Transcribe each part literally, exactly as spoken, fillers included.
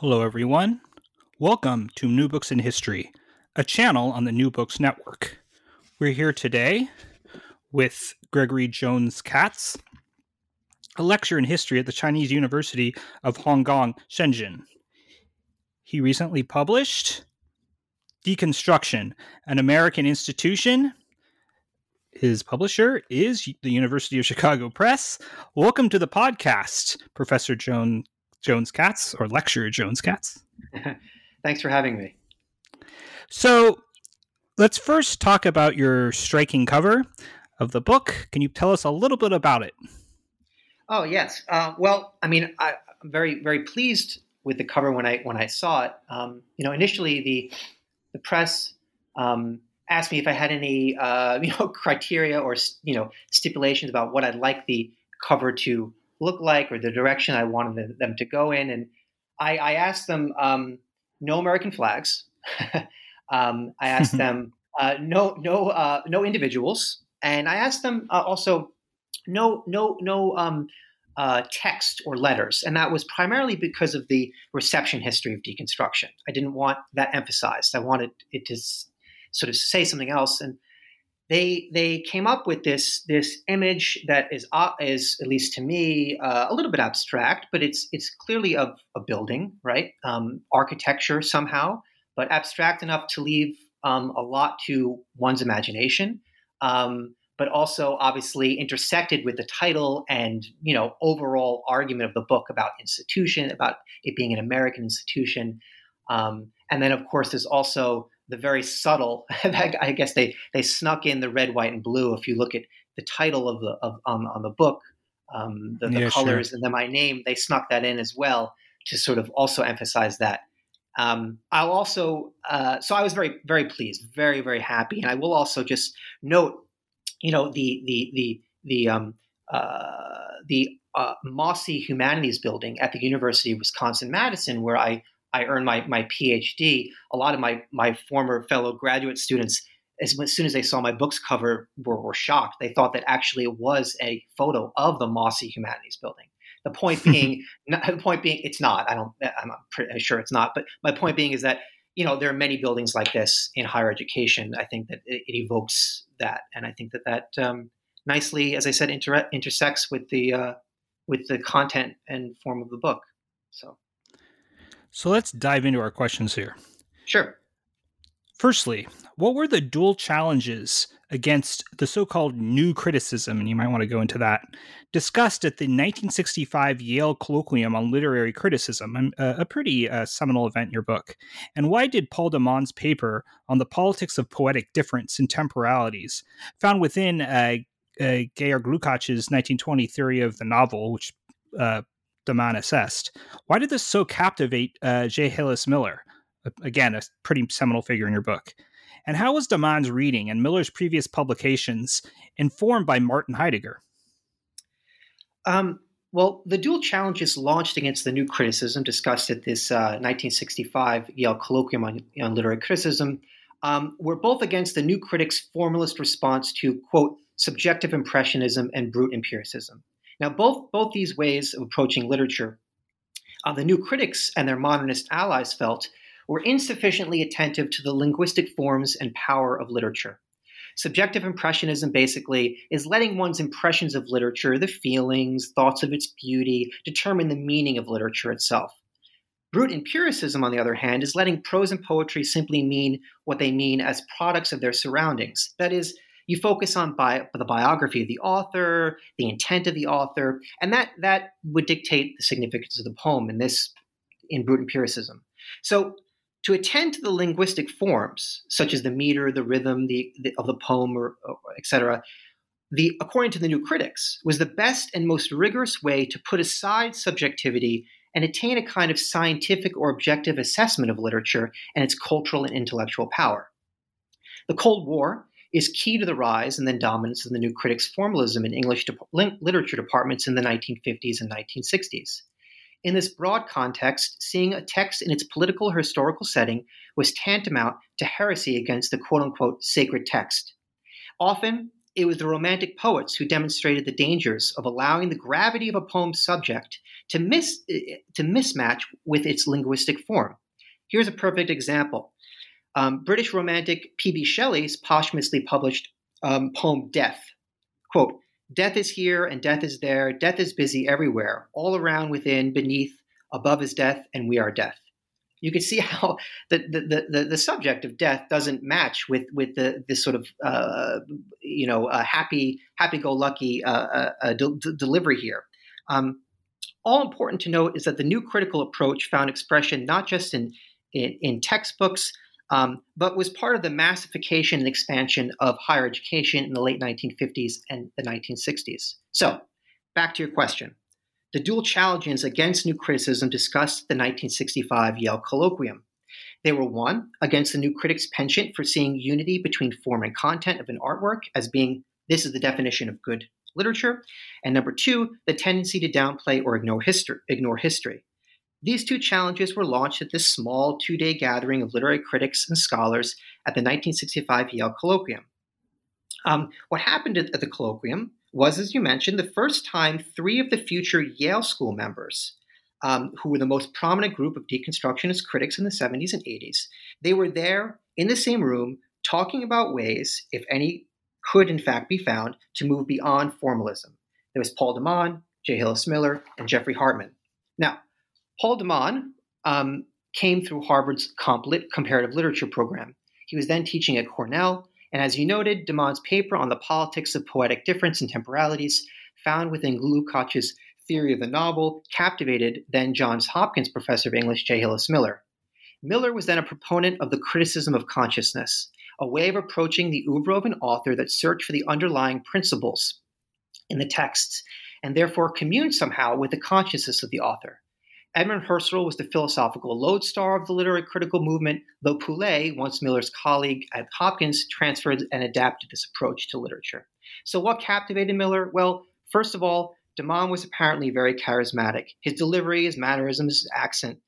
Hello, everyone. Welcome to New Books in History, a channel on the New Books Network. We're here today with Gregory Jones-Katz, a lecturer in history at the Chinese University of Hong Kong, Shenzhen. He recently published Deconstruction: An American Institution. His publisher is the University of Chicago Press. Welcome to the podcast, Professor Jones. Jones-Katz, or lecturer Jones-Katz. Thanks for having me. So let's first talk about your striking cover of the book. Can you tell us a little bit about it? Oh, yes. Uh, well, I mean, I, I'm very, very pleased with the cover when I when I saw it. Um, you know, initially the the press um, asked me if I had any uh, you know criteria or you know stipulations about what I'd like the cover to look like or the direction I wanted them to go in. And I, I asked them, um, no American flags. um, I asked them, uh, no, no, uh, no individuals. And I asked them uh, also no, no, no um, uh, text or letters. And that was primarily because of the reception history of deconstruction. I didn't want that emphasized. I wanted it to s- sort of say something else. And They they came up with this this image that is uh, is at least to me uh, a little bit abstract, but it's it's clearly of a building, right? Um, architecture somehow, but abstract enough to leave um, a lot to one's imagination, um, but also obviously intersected with the title and you know overall argument of the book about institution, about it being an American institution, um, and then of course there's also the very subtle, I guess they, they snuck in the red, white, and blue. If you look at the title of the of um, on the book, um, the, the yeah, colors sure. and then my name, they snuck that in as well to sort of also emphasize that. Um, I'll also, uh, so I was very, very pleased, very, very happy. And I will also just note, you know, the the the the um, uh, the uh, mossy humanities building at the University of Wisconsin-Madison, where I. I earned my, my PhD. A lot of my, my former fellow graduate students, as, as soon as they saw my book's cover, were, were shocked. They thought that actually it was a photo of the mossy humanities building. The point being, not, the point being, it's not. I don't. I'm not pretty sure it's not. But my point being is that you know there are many buildings like this in higher education. I think that it, it evokes that, and I think that that um, nicely, as I said, inter- intersects with the uh, with the content and form of the book. So. So let's dive into our questions here. Sure. Firstly, what were the dual challenges against the so-called new criticism, and you might want to go into that, discussed at the nineteen sixty-five Yale Colloquium on Literary Criticism, a, a pretty uh, seminal event in your book? And why did Paul de Man's paper on the politics of poetic difference in temporalities, found within uh, uh, Georg Lukacs' nineteen twenty theory of the novel, which uh, de Man assessed. Why did this so captivate uh, J. Hillis Miller? Again, a pretty seminal figure in your book. And how was de Man's reading and Miller's previous publications informed by Martin Heidegger? Um, well, the dual challenges launched against the new criticism discussed at this uh, nineteen sixty-five Yale Colloquium on, on Literary Criticism um, were both against the new critic's formalist response to, quote, subjective impressionism and brute empiricism. Now, both both these ways of approaching literature, uh, the new critics and their modernist allies felt, were insufficiently attentive to the linguistic forms and power of literature. Subjective impressionism basically is letting one's impressions of literature, the feelings, thoughts of its beauty, determine the meaning of literature itself. Brute empiricism, on the other hand, is letting prose and poetry simply mean what they mean as products of their surroundings. That is, you focus on bi- the biography of the author, the intent of the author, and that that would dictate the significance of the poem in this, in brute empiricism. So to attend to the linguistic forms, such as the meter, the rhythm the, the, of the poem, or, or et cetera, the, according to the new critics, was the best and most rigorous way to put aside subjectivity and attain a kind of scientific or objective assessment of literature and its cultural and intellectual power. The Cold War is key to the rise and then dominance of the new critics' formalism in English de- literature departments in the nineteen fifties and nineteen sixties. In this broad context, seeing a text in its political or historical setting was tantamount to heresy against the quote-unquote sacred text. Often, it was the Romantic poets who demonstrated the dangers of allowing the gravity of a poem's subject to, mis- to mismatch with its linguistic form. Here's a perfect example. Um, British Romantic P B Shelley's posthumously published um, poem Death. Quote, "Death is here and death is there. Death is busy everywhere, all around, within, beneath, above is death, and we are death." You can see how the the the, the subject of death doesn't match with with the this sort of uh, you know uh, happy happy go lucky uh, uh, de- de- delivery here. Um, all important to note is that the new critical approach found expression not just in in, in textbooks. Um, but was part of the massification and expansion of higher education in the late nineteen fifties and the nineteen sixties. So, back to your question. The dual challenges against new criticism discussed at the nineteen sixty-five Yale Colloquium. They were, one, against the new critics' penchant for seeing unity between form and content of an artwork as being, this is the definition of good literature, and number two, the tendency to downplay or ignore history. Ignore history. These two challenges were launched at this small two-day gathering of literary critics and scholars at the nineteen sixty-five Yale Colloquium. Um, what happened at the colloquium was, as you mentioned, the first time three of the future Yale School members, um, who were the most prominent group of deconstructionist critics in the seventies and eighties, they were there in the same room talking about ways, if any could in fact be found, to move beyond formalism. There was Paul de Man, J. Hillis Miller, and Jeffrey Hartman. Now, Paul de Man um, came through Harvard's comp lit comparative literature program. He was then teaching at Cornell, and as you noted, de Man's paper on the politics of poetic difference and temporalities, found within Lukács' theory of the novel, captivated then Johns Hopkins professor of English J. Hillis Miller. Miller was then a proponent of the criticism of consciousness, a way of approaching the oeuvre of an author that searched for the underlying principles in the texts, and therefore communed somehow with the consciousness of the author. Edmund Husserl was the philosophical lodestar of the literary critical movement, though Poulet, once Miller's colleague at Hopkins, transferred and adapted this approach to literature. So what captivated Miller? Well, first of all, de Man was apparently very charismatic. His delivery, his mannerisms, his accent.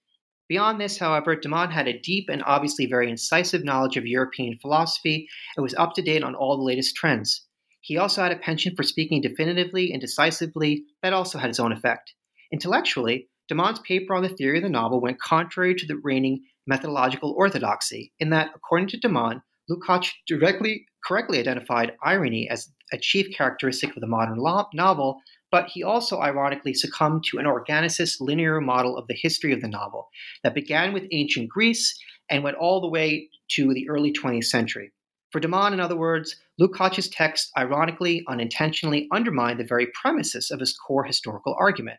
Beyond this, however, de Man had a deep and obviously very incisive knowledge of European philosophy and was up to date on all the latest trends. He also had a penchant for speaking definitively and decisively. That also had its own effect. Intellectually, de Man's paper on the theory of the novel went contrary to the reigning methodological orthodoxy, in that, according to de Man, Lukács directly, correctly identified irony as a chief characteristic of the modern lo- novel, but he also ironically succumbed to an organicist linear model of the history of the novel that began with ancient Greece and went all the way to the early twentieth century. For de Man, in other words, Lukács' text ironically, unintentionally undermined the very premises of his core historical argument.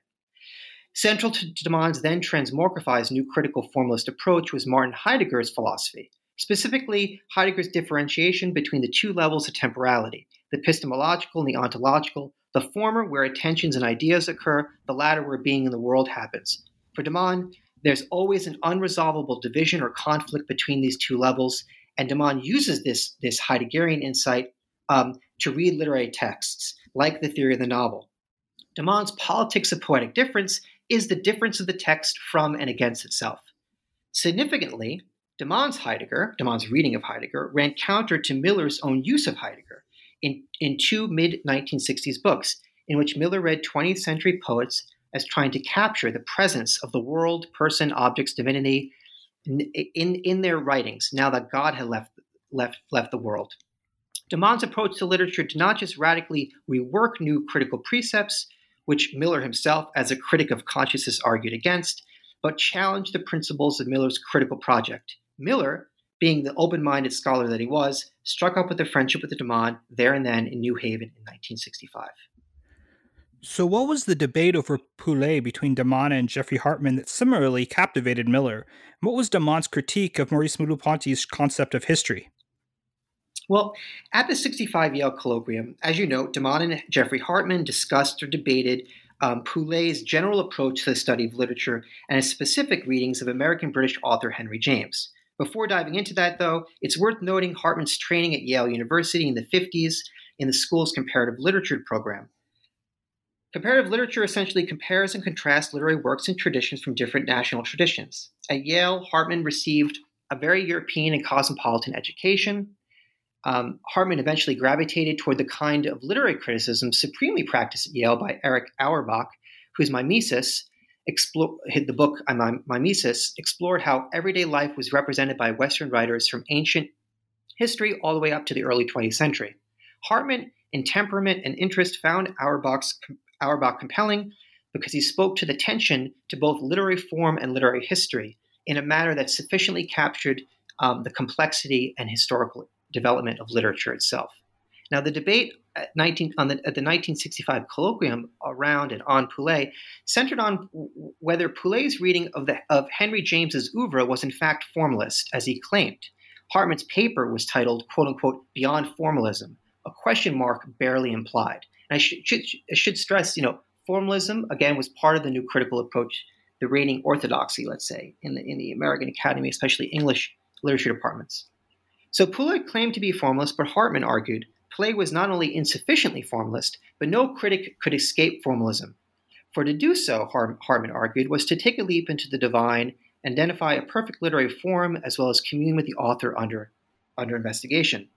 Central to de Man's then transmogrified new critical formalist approach was Martin Heidegger's philosophy, specifically Heidegger's differentiation between the two levels of temporality, the epistemological and the ontological, the former where attentions and ideas occur, the latter where being in the world happens. For de Man, there's always an unresolvable division or conflict between these two levels, and de Man uses this, this Heideggerian insight um, to read literary texts, like the theory of the novel. De Man's politics of poetic difference is the difference of the text from and against itself. Significantly, de Man's Heidegger, de Man's reading of Heidegger, ran counter to Miller's own use of Heidegger in, in two mid-nineteen sixties books, in which Miller read twentieth century poets as trying to capture the presence of the world, person, objects, divinity in, in, in their writings, now that God had left, left, left the world. de Man's approach to literature did not just radically rework new critical precepts, which Miller himself, as a critic of consciousness, argued against, but challenged the principles of Miller's critical project. Miller, being the open-minded scholar that he was, struck up with a friendship with de Man there and then in New Haven in nineteen sixty-five. So what was the debate over Poulet between de Man and Jeffrey Hartman that similarly captivated Miller? What was de Man's critique of Maurice Merleau-Ponty's concept of history? Well, at the sixty-five Yale Colloquium, as you know, de Man and Jeffrey Hartman discussed or debated um, Poulet's general approach to the study of literature and his specific readings of American-British author Henry James. Before diving into that, though, it's worth noting Hartman's training at Yale University in the fifties in the school's comparative literature program. Comparative literature essentially compares and contrasts literary works and traditions from different national traditions. At Yale, Hartman received a very European and cosmopolitan education. Um, Hartman eventually gravitated toward the kind of literary criticism supremely practiced at Yale by Eric Auerbach, whose Mimesis, explore, the book Mimesis, explored how everyday life was represented by Western writers from ancient history all the way up to the early twentieth century. Hartman, in temperament and interest, found Auerbach's, Auerbach compelling because he spoke to the tension to both literary form and literary history in a manner that sufficiently captured um, the complexity and historical development of literature itself. Now, the debate at, nineteen, on the, at the nineteen sixty-five colloquium around and on Poulet centered on w- whether Poulet's reading of, the, of Henry James's oeuvre was in fact formalist, as he claimed. Hartman's paper was titled, quote-unquote, Beyond Formalism, a question mark barely implied. And I should, should, should stress, you know, formalism, again, was part of the new critical approach, the reigning orthodoxy, let's say, in the, in the American Academy, especially English literature departments. So Poulet claimed to be formalist, but Hartman argued Poulet was not only insufficiently formalist, but no critic could escape formalism. For to do so, Hartman argued, was to take a leap into the divine, identify a perfect literary form, as well as commune with the author under, under investigation.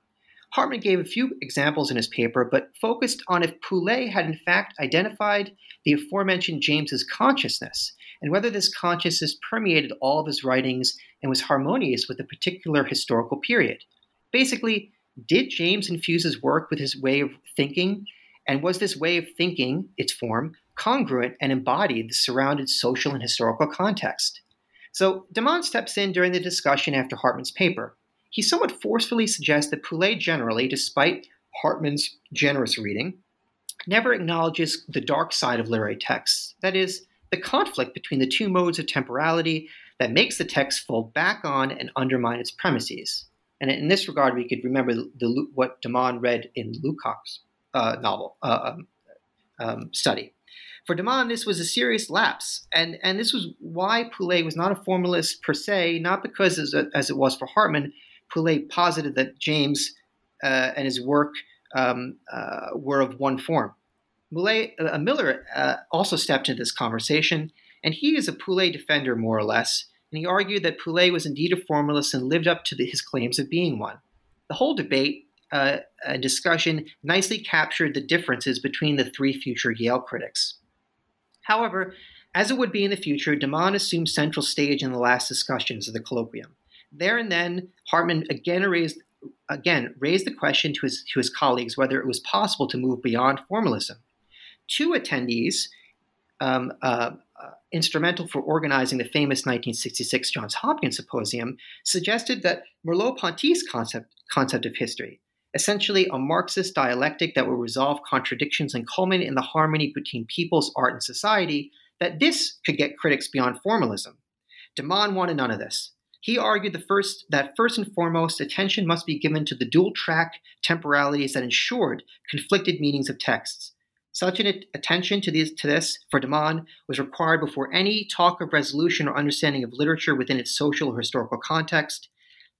Hartman gave a few examples in his paper, but focused on if Poulet had in fact identified the aforementioned James's consciousness, and whether this consciousness permeated all of his writings and was harmonious with a particular historical period. Basically, did James infuse his work with his way of thinking, and was this way of thinking, its form, congruent and embodied the surrounded social and historical context? So de Man steps in during the discussion after Hartman's paper. He somewhat forcefully suggests that Poulet generally, despite Hartman's generous reading, never acknowledges the dark side of literary texts, that is, the conflict between the two modes of temporality that makes the text fold back on and undermine its premises. And in this regard, we could remember the, the, what de Man read in Lukacs' uh, novel uh, um, study. For de Man, this was a serious lapse, and, and this was why Poulet was not a formalist per se, not because, as, a, as it was for Hartman, Poulet posited that James uh, and his work um, uh, were of one form. Moulet, uh, Miller uh, also stepped into this conversation, and he is a Poulet defender, more or less, and he argued that Poulet was indeed a formalist and lived up to the, his claims of being one. The whole debate uh, and discussion nicely captured the differences between the three future Yale critics. However, as it would be in the future, de Man assumed central stage in the last discussions of the colloquium. There and then, Hartman again raised, again raised the question to his, to his colleagues whether it was possible to move beyond formalism. Two attendees, um, uh, uh, instrumental for organizing the famous nineteen sixty-six Johns Hopkins Symposium, suggested that Merleau-Ponty's concept, concept of history, essentially a Marxist dialectic that would resolve contradictions and culminate in the harmony between people's art and society, that this could get critics beyond formalism. De Man wanted none of this. He argued the first, that first and foremost, attention must be given to the dual-track temporalities that ensured conflicted meanings of texts. Such an attention to, these, to this, for de Man, was required before any talk of resolution or understanding of literature within its social or historical context.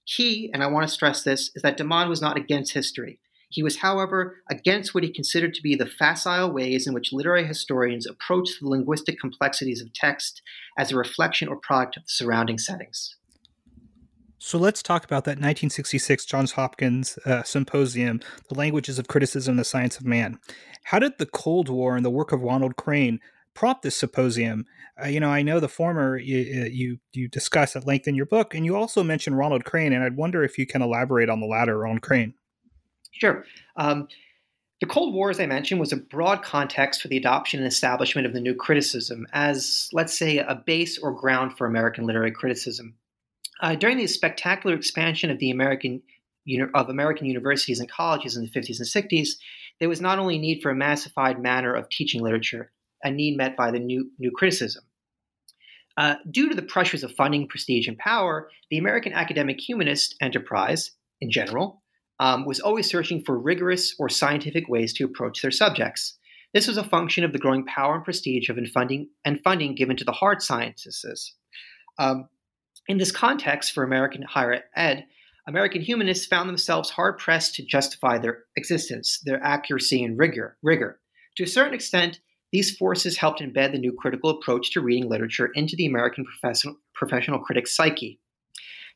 Key, and I want to stress this, is that de Man was not against history. He was, however, against what he considered to be the facile ways in which literary historians approach the linguistic complexities of text as a reflection or product of the surrounding settings. So let's talk about that nineteen sixty-six Johns Hopkins uh, Symposium, The Languages of Criticism, The Science of Man. How did the Cold War and the work of Ronald Crane prompt this symposium? Uh, you know, I know the former you, you you discuss at length in your book, and you also mentioned Ronald Crane, and I'd wonder if you can elaborate on the latter, Ronald Crane. Sure. Um, the Cold War, as I mentioned, was a broad context for the adoption and establishment of the new criticism as, let's say, a base or ground for American literary criticism. Uh, during the spectacular expansion of the American of American universities and colleges in the fifties and sixties, there was not only a need for a massified manner of teaching literature, a need met by the new new criticism. Uh, due to the pressures of funding, prestige, and power, the American academic humanist enterprise, in general, Um, was always searching for rigorous or scientific ways to approach their subjects. This was a function of the growing power and prestige of funding and funding given to the hard sciences. Um, in this context for American higher ed, American humanists found themselves hard-pressed to justify their existence, their accuracy, and rigor. rigor. To a certain extent, these forces helped embed the new critical approach to reading literature into the American professional, professional critic psyche.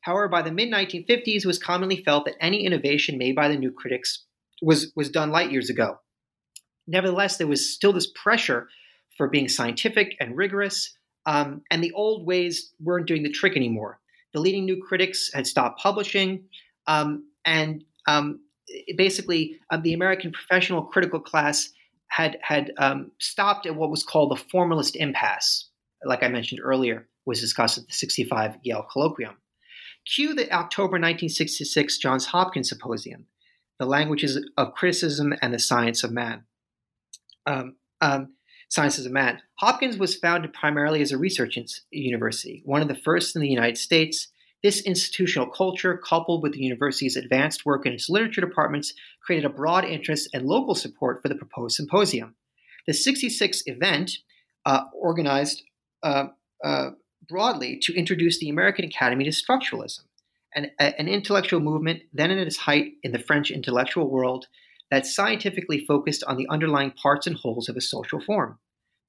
However, by the mid nineteen fifties, it was commonly felt that any innovation made by the new critics was, was done light years ago. Nevertheless, there was still this pressure for being scientific and rigorous, um, and the old ways weren't doing the trick anymore. The leading new critics had stopped publishing, um, and um, basically uh, the American professional critical class had, had um, stopped at what was called the formalist impasse, like I mentioned earlier, was discussed at the sixty-five Yale Colloquium. Cue the October nineteen sixty-six Johns Hopkins Symposium, The Languages of Criticism and the Science of Man. Um, um, Sciences of Man. Hopkins was founded primarily as a research in- university, one of the first in the United States. This institutional culture, coupled with the university's advanced work in its literature departments, created a broad interest and local support for the proposed symposium. The sixty-six event, uh, organized uh, uh, broadly to introduce the American Academy to structuralism, an, an intellectual movement then at its height in the French intellectual world that scientifically focused on the underlying parts and wholes of a social form.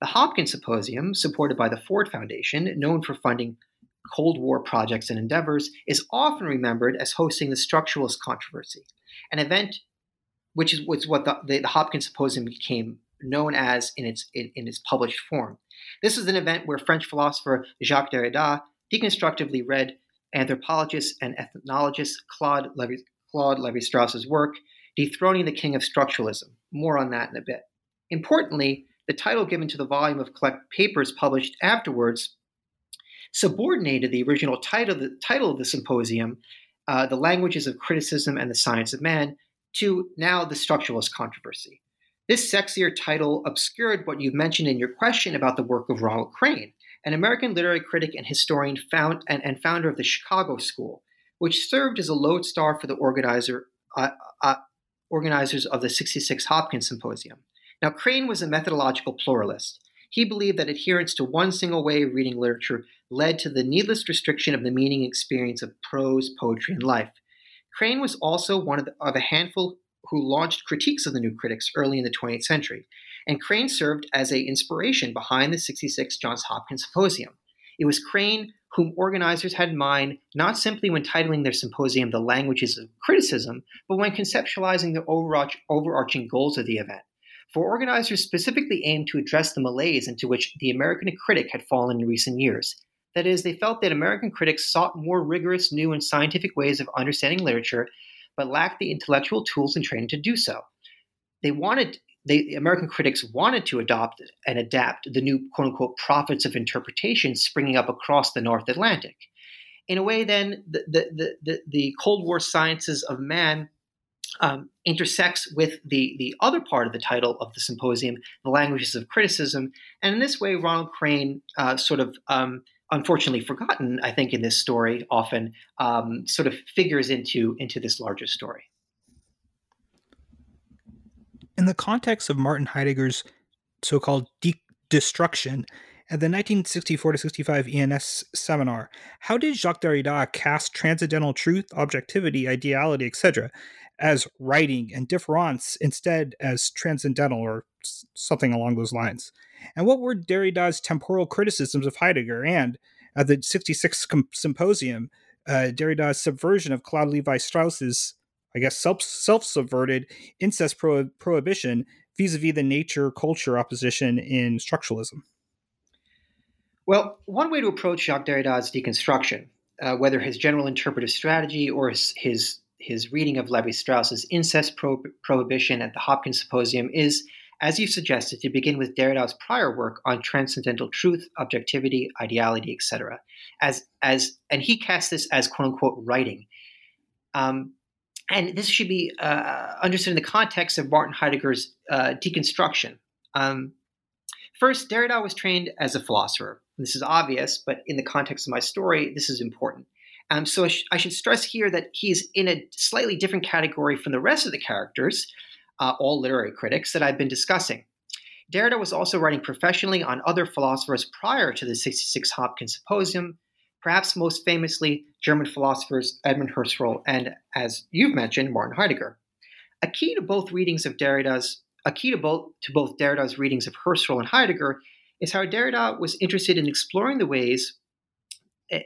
The Hopkins Symposium, supported by the Ford Foundation, known for funding Cold War projects and endeavors, is often remembered as hosting the structuralist controversy, an event which is was what the, the, the Hopkins Symposium became known as in its in, in its published form. This is an event where French philosopher Jacques Derrida deconstructively read anthropologist and ethnologist Claude Lévi, Claude Lévi-Strauss's work, Dethroning the King of Structuralism. More on that in a bit. Importantly, the title given to the volume of collect papers published afterwards subordinated the original title, the title of the symposium, uh, The Languages of Criticism and the Science of Man, to now the structuralist controversy. This sexier title obscured what you mentioned in your question about the work of Ronald Crane, an American literary critic and historian found, and, and founder of the Chicago School, which served as a lodestar for the organizer, uh, uh, organizers of the sixty-six Hopkins Symposium. Now, Crane was a methodological pluralist. He believed that adherence to one single way of reading literature led to the needless restriction of the meaning and experience of prose, poetry, and life. Crane was also one of, the, of a handful who launched critiques of the new critics early in the twentieth century, and Crane served as an inspiration behind the sixty-six Johns Hopkins Symposium. It was Crane whom organizers had in mind not simply when titling their symposium The Languages of Criticism, but when conceptualizing the overarch, overarching goals of the event. For organizers specifically aimed to address the malaise into which the American critic had fallen in recent years. That is, they felt that American critics sought more rigorous, new, and scientific ways of understanding literature, but lacked the intellectual tools and training to do so. They wanted, they, the American critics wanted to adopt and adapt the new quote-unquote prophets of interpretation springing up across the North Atlantic. In a way, then, the, the, the, the Cold War Sciences of Man um, intersects with the, the other part of the title of the symposium, The Languages of Criticism, and in this way, Ronald Crane uh, sort of um, unfortunately forgotten, I think, in this story often, um, sort of figures into, into this larger story. In the context of Martin Heidegger's so-called deconstruction, at the nineteen sixty-four to sixty-five E N S seminar, how did Jacques Derrida cast transcendental truth, objectivity, ideality, et cetera as writing and difference instead as transcendental or something along those lines? And what were Derrida's temporal criticisms of Heidegger and, at the sixty-sixth com- symposium, uh, Derrida's subversion of Claude Lévi-Strauss's, I guess, self- self-subverted incest pro- prohibition vis-a-vis the nature-culture opposition in structuralism? Well, one way to approach Jacques Derrida's deconstruction, uh, whether his general interpretive strategy or his, his his reading of Lévi-Strauss's incest pro- prohibition at the Hopkins Symposium is, as you've suggested, to begin with Derrida's prior work on transcendental truth, objectivity, ideality, et cetera. As as and he casts this as "quote unquote" writing, um, and this should be uh, understood in the context of Martin Heidegger's uh, Deconstruction. Um, first, Derrida was trained as a philosopher. This is obvious, but in the context of my story, this is important. Um, so I, sh- I should stress here that he's in a slightly different category from the rest of the characters, uh, all literary critics, that I've been discussing. Derrida was also writing professionally on other philosophers prior to the sixty-six Hopkins Symposium, perhaps most famously German philosophers Edmund Husserl and, as you've mentioned, Martin Heidegger. A key to both readings of Derrida's, a key to both to both Derrida's readings of Husserl and Heidegger is how Derrida was interested in exploring the ways. Uh,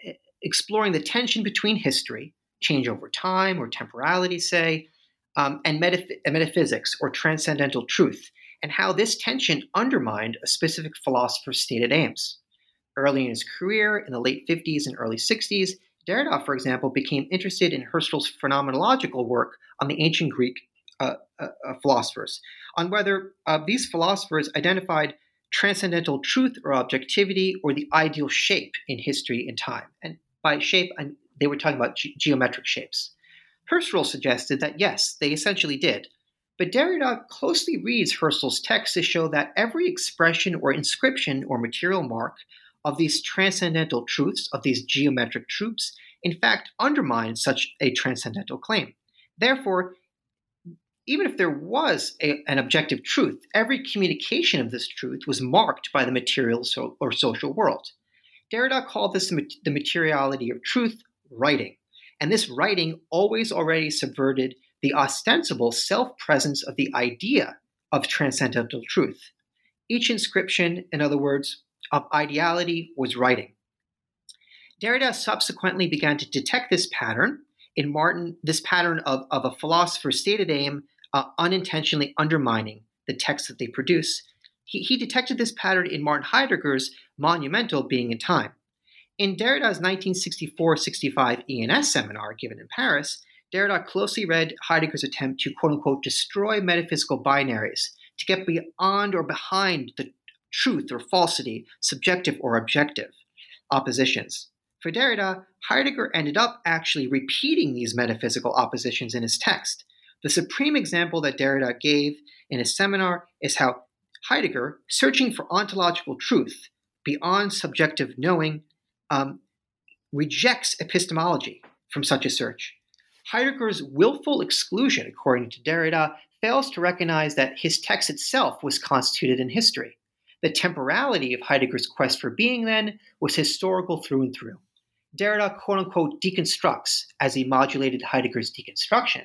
exploring the tension between history, change over time or temporality, say, um, and metaph- metaphysics or transcendental truth, and how this tension undermined a specific philosopher's stated aims. Early in his career, in the late fifties and early sixties, Derrida, for example, became interested in Husserl's phenomenological work on the ancient Greek uh, uh, philosophers, on whether uh, these philosophers identified transcendental truth or objectivity or the ideal shape in history and time. And by shape, I'm, they were talking about ge- geometric shapes. Husserl suggested that, yes, they essentially did. But Derrida closely reads Husserl's text to show that every expression or inscription or material mark of these transcendental truths, of these geometric truths, in fact, undermines such a transcendental claim. Therefore, even if there was a, an objective truth, every communication of this truth was marked by the material so, or social world. Derrida called this the materiality of truth writing, and this writing always already subverted the ostensible self-presence of the idea of transcendental truth. Each inscription, in other words, of ideality was writing. Derrida subsequently began to detect this pattern in Martin, this pattern of, of a philosopher's stated aim uh, unintentionally undermining the text that they produce. He, he detected this pattern in Martin Heidegger's monumental Being in Time. In Derrida's nineteen sixty-four sixty-five E N S seminar given in Paris, Derrida closely read Heidegger's attempt to, quote-unquote, destroy metaphysical binaries, to get beyond or behind the truth or falsity, subjective or objective oppositions. For Derrida, Heidegger ended up actually repeating these metaphysical oppositions in his text. The supreme example that Derrida gave in his seminar is how Heidegger, searching for ontological truth beyond subjective knowing, um, rejects epistemology from such a search. Heidegger's willful exclusion, according to Derrida, fails to recognize that his text itself was constituted in history. The temporality of Heidegger's quest for being, then, was historical through and through. Derrida, quote-unquote, deconstructs, as he modulated Heidegger's deconstruction,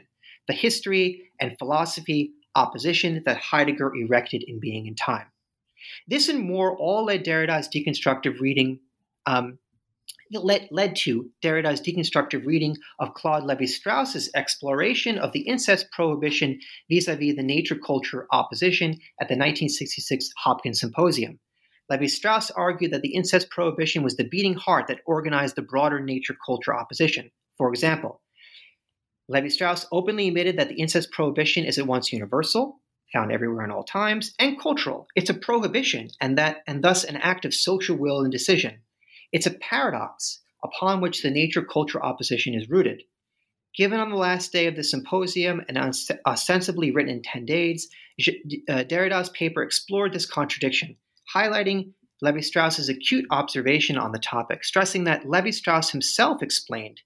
the history and philosophy opposition that Heidegger erected in Being and Time. This and more all led Derrida's deconstructive reading, um, led, led to Derrida's deconstructive reading of Claude Lévi-Strauss's exploration of the incest prohibition vis-a-vis the nature-culture opposition at the nineteen sixty-six Hopkins Symposium. Lévi-Strauss argued that the incest prohibition was the beating heart that organized the broader nature-culture opposition. For example, Lévi-Strauss openly admitted that the incest prohibition is at once universal, found everywhere in all times, and cultural. It's a prohibition, and that, and thus an act of social will and decision. It's a paradox upon which the nature-culture opposition is rooted. Given on the last day of the symposium and ost- ostensibly written in ten days, J- uh, Derrida's paper explored this contradiction, highlighting Lévi-Strauss's acute observation on the topic, stressing that Lévi-Strauss himself explained,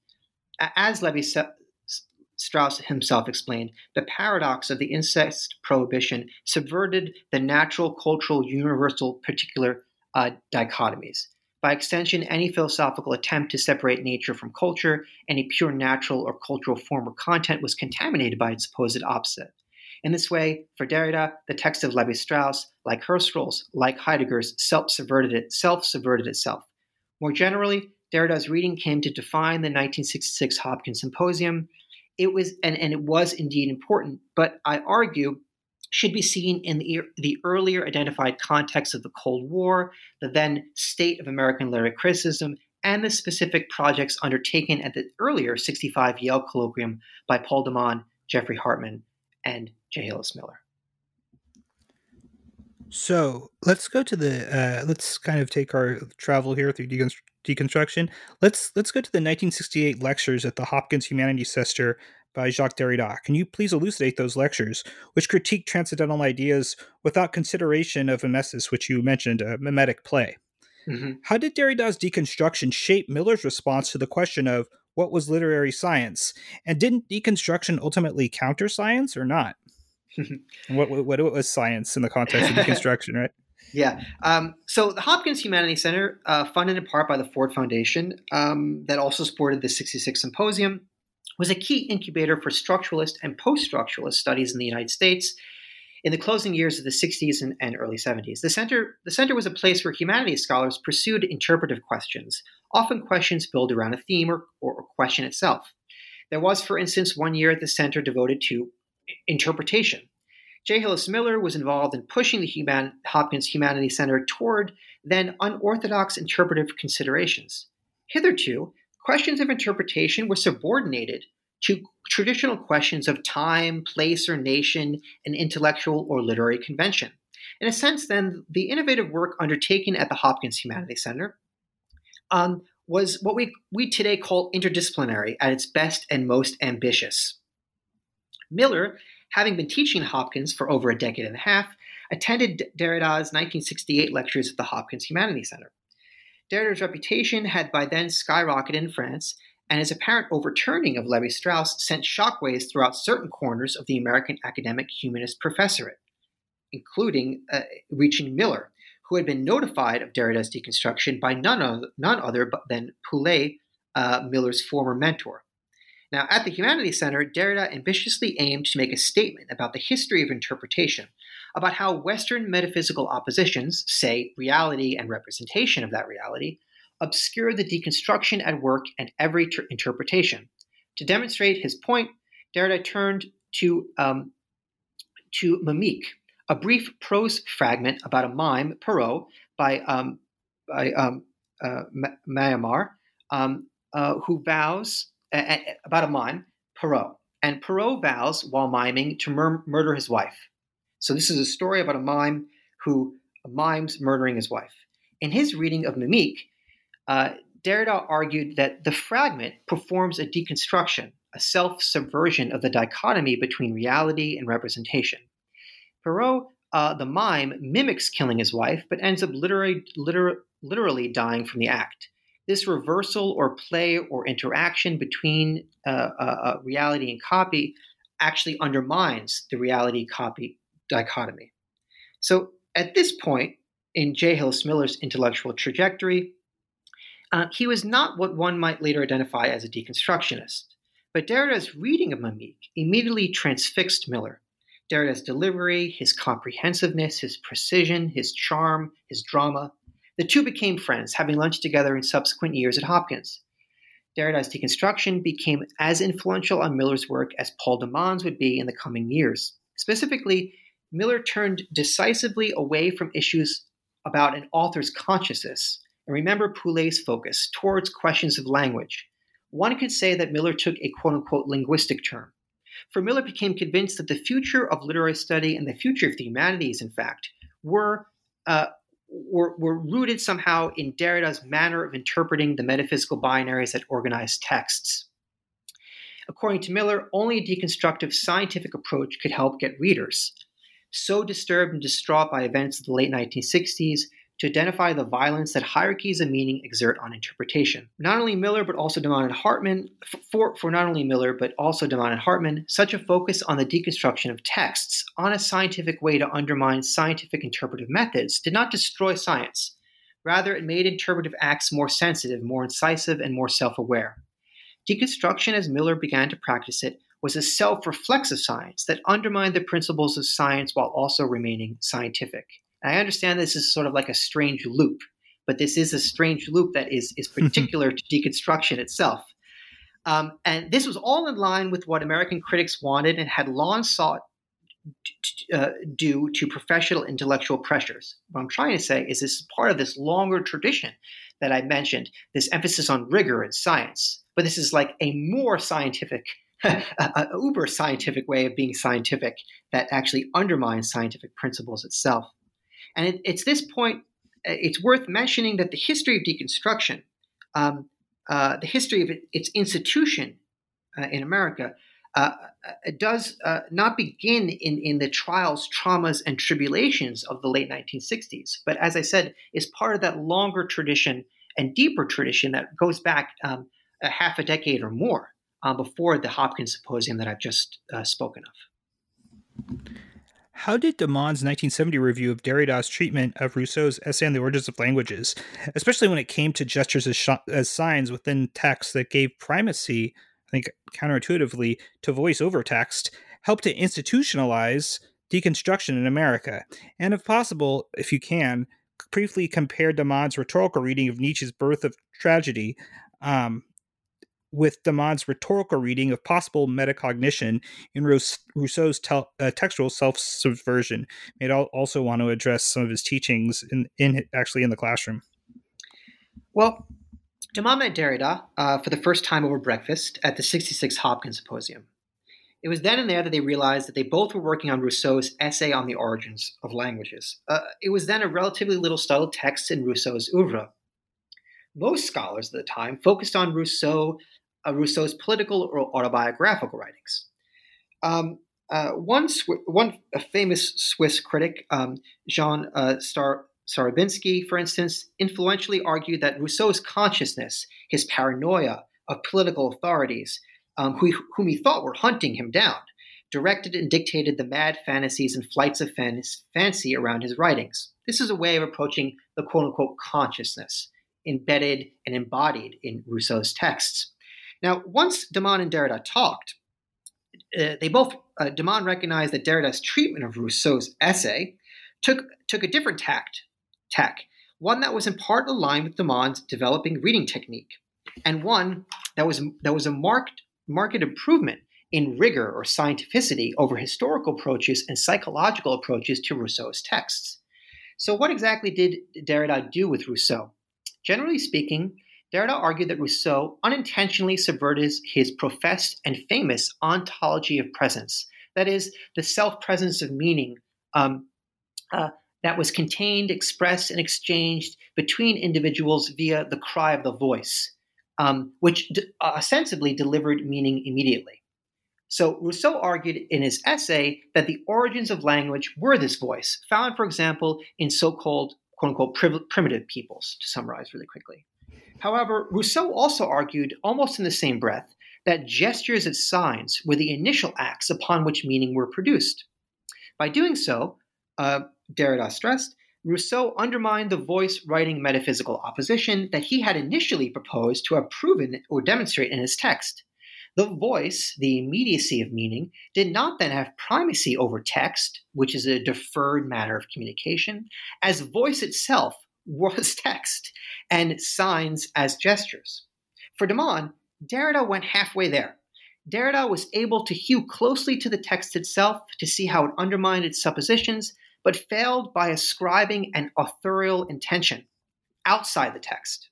as Lévi-Strauss himself explained, the paradox of the incest prohibition subverted the natural, cultural, universal, particular uh, dichotomies. By extension, any philosophical attempt to separate nature from culture, any pure natural or cultural form or content was contaminated by its supposed opposite. In this way, for Derrida, the text of Lévi-Strauss, like Husserl's, like Heidegger's, self-subverted, it, self-subverted itself. More generally, Derrida's reading came to define the nineteen sixty-six Hopkins Symposium. It was, and, and it was indeed important, but I argue should be seen in the, the earlier identified context of the Cold War, the then state of American literary criticism, and the specific projects undertaken at the earlier sixty-five Yale Colloquium by Paul de Man, Jeffrey Hartman, and J. Hillis Miller. So let's go to the, uh, let's kind of take our travel here through deconst- deconstruction. Let's let's go to the nineteen sixty-eight lectures at the Hopkins Humanities Center by Jacques Derrida. Can you please elucidate those lectures, which critique transcendental ideas without consideration of mimesis, which you mentioned, a mimetic play? Mm-hmm. How did Derrida's deconstruction shape Miller's response to the question of what was literary science? And didn't deconstruction ultimately counter science or not? what, what what was science in the context of deconstruction, right? Yeah. Um, so the Hopkins Humanities Center, uh, funded in part by the Ford Foundation, um, that also supported the sixty-six Symposium, was a key incubator for structuralist and post-structuralist studies in the United States in the closing years of the sixties and, and early seventies. The center, the center was a place where humanities scholars pursued interpretive questions, often questions built around a theme or, or question itself. There was, for instance, one year at the center devoted to interpretation. J. Hillis Miller was involved in pushing the Human- Hopkins Humanities Center toward then unorthodox interpretive considerations. Hitherto, questions of interpretation were subordinated to traditional questions of time, place, or nation, and intellectual or literary convention. In a sense, then, the innovative work undertaken at the Hopkins Humanities Center um, was what we, we today call interdisciplinary at its best and most ambitious. Miller, having been teaching Hopkins for over a decade and a half, attended Derrida's nineteen sixty-eight lectures at the Hopkins Humanities Center. Derrida's reputation had by then skyrocketed in France, and his apparent overturning of Lévi-Strauss sent shockwaves throughout certain corners of the American academic humanist professorate, including uh, reaching Miller, who had been notified of Derrida's deconstruction by none other, none other than Poulet, uh, Miller's former mentor. Now, at the Humanities Center, Derrida ambitiously aimed to make a statement about the history of interpretation, about how Western metaphysical oppositions, say reality and representation of that reality, obscure the deconstruction at work in every ter- interpretation. To demonstrate his point, Derrida turned to, um, to Mimique, a brief prose fragment about a mime, Perrault, by, um, by um, uh, Maillard, um, uh, who vows... Uh, about a mime, Perrault. And Perrault vows, while miming, to mur- murder his wife. So this is a story about a mime who mimes murdering his wife. In his reading of Mimique, uh, Derrida argued that the fragment performs a deconstruction, a self-subversion of the dichotomy between reality and representation. Perrault, uh, the mime, mimics killing his wife, but ends up literally, liter- literally dying from the act. This reversal or play or interaction between uh, uh, reality and copy actually undermines the reality-copy dichotomy. So at this point in J. Hillis Miller's intellectual trajectory, uh, he was not what one might later identify as a deconstructionist. But Derrida's reading of Mimique immediately transfixed Miller. Derrida's delivery, his comprehensiveness, his precision, his charm, his drama. The two became friends, having lunch together in subsequent years at Hopkins. Derrida's deconstruction became as influential on Miller's work as Paul de Man's would be in the coming years. Specifically, Miller turned decisively away from issues about an author's consciousness and remember Poulet's focus towards questions of language. One could say that Miller took a quote-unquote linguistic turn. For Miller became convinced that the future of literary study and the future of the humanities, in fact, were uh, Were, were rooted somehow in Derrida's manner of interpreting the metaphysical binaries that organize texts. According to Miller, only a deconstructive scientific approach could help get readers, so disturbed and distraught by events of the late nineteen sixties, to identify the violence that hierarchies of meaning exert on interpretation. Not only Miller, but also de Man and Hartman, for, for not only Miller, but also de Man and Hartman, such a focus on the deconstruction of texts on a scientific way to undermine scientific interpretive methods did not destroy science. Rather, it made interpretive acts more sensitive, more incisive, and more self-aware. Deconstruction, as Miller began to practice it, was a self-reflexive science that undermined the principles of science while also remaining scientific. I understand this is sort of like a strange loop, but this is a strange loop that is, is particular to deconstruction itself. Um, and this was all in line with what American critics wanted and had long sought to, uh, due to professional intellectual pressures. What I'm trying to say is this is part of this longer tradition that I mentioned, this emphasis on rigor in science. But this is like a more scientific, an uber scientific way of being scientific that actually undermines scientific principles itself. And it, it's this point, it's worth mentioning that the history of deconstruction, um, uh, the history of it, its institution uh, in America, uh, does uh, not begin in, in the trials, traumas, and tribulations of the late nineteen sixties, but as I said, is part of that longer tradition and deeper tradition that goes back um, a half a decade or more uh, before the Hopkins Symposium that I've just uh, spoken of. How did de Man's nineteen seventy review of Derrida's treatment of Rousseau's essay on the origins of languages, especially when it came to gestures as, sh- as signs within text that gave primacy, I think counterintuitively, to voice over text, help to institutionalize deconstruction in America? And if possible, if you can, briefly compare de Man's rhetorical reading of Nietzsche's Birth of Tragedy um, with de Man's rhetorical reading of possible metacognition in Rousseau's tel- uh, textual self-subversion. I'd also want to address some of his teachings in, in actually in the classroom. Well, de Man met Derrida uh, for the first time over breakfast at the sixty-six Hopkins Symposium. It was then and there that they realized that they both were working on Rousseau's essay on the origins of languages. Uh, it was then a relatively little studied text in Rousseau's oeuvre. Most scholars at the time focused on Rousseau, uh, Rousseau's political or autobiographical writings. Um, uh, one Swi- one a famous Swiss critic, um, Jean uh, Star- Starobinsky, for instance, influentially argued that Rousseau's consciousness, his paranoia of political authorities, um, who, whom he thought were hunting him down, directed and dictated the mad fantasies and flights of fan- fancy around his writings. This is a way of approaching the quote-unquote consciousness, embedded and embodied in Rousseau's texts. Now, once de Man and Derrida talked, uh, they both, uh, de Man recognized that Derrida's treatment of Rousseau's essay took, took a different tact, tack, one that was in part aligned with de Man's developing reading technique, and one that was, that was a marked, marked improvement in rigor or scientificity over historical approaches and psychological approaches to Rousseau's texts. So what exactly did Derrida do with Rousseau? Generally speaking, Derrida argued that Rousseau unintentionally subverted his professed and famous ontology of presence, that is, the self-presence of meaning um, uh, that was contained, expressed, and exchanged between individuals via the cry of the voice, um, which d- ostensibly delivered meaning immediately. So Rousseau argued in his essay that the origins of language were this voice, found, for example, in so-called quote-unquote priv- primitive peoples, to summarize really quickly. However, Rousseau also argued, almost in the same breath, that gestures as signs were the initial acts upon which meaning were produced. By doing so, uh, Derrida stressed, Rousseau undermined the voice-writing metaphysical opposition that he had initially proposed to have proven or demonstrate in his text. The voice, the immediacy of meaning, did not then have primacy over text, which is a deferred matter of communication, as voice itself was text, and signs as gestures. For de Man, Derrida went halfway there. Derrida was able to hew closely to the text itself to see how it undermined its suppositions, but failed by ascribing an authorial intention outside the text.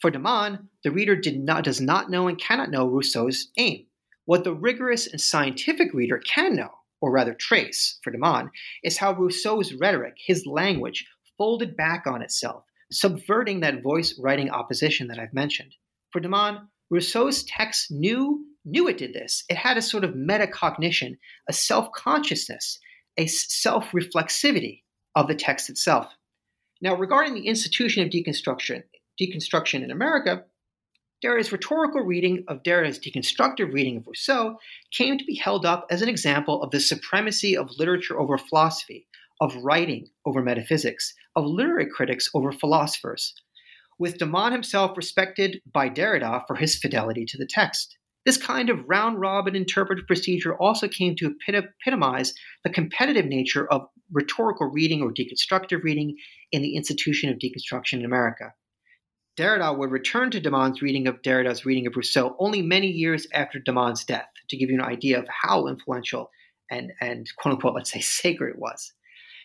For de Man, the reader did not, does not know and cannot know Rousseau's aim. What the rigorous and scientific reader can know, or rather trace, for de Man, is how Rousseau's rhetoric, his language, folded back on itself, subverting that voice-writing opposition that I've mentioned. For de Man, Rousseau's text knew, knew it did this. It had a sort of metacognition, a self-consciousness, a self-reflexivity of the text itself. Now, regarding the institution of deconstruction, Deconstruction in America, Derrida's rhetorical reading of Derrida's deconstructive reading of Rousseau came to be held up as an example of the supremacy of literature over philosophy, of writing over metaphysics, of literary critics over philosophers, with de Man himself respected by Derrida for his fidelity to the text. This kind of round-robin interpretive procedure also came to epitomize the competitive nature of rhetorical reading or deconstructive reading in the institution of deconstruction in America. Derrida would return to de Man's reading of Derrida's reading of Rousseau only many years after de Man's death, to give you an idea of how influential and, and quote-unquote, let's say, sacred it was.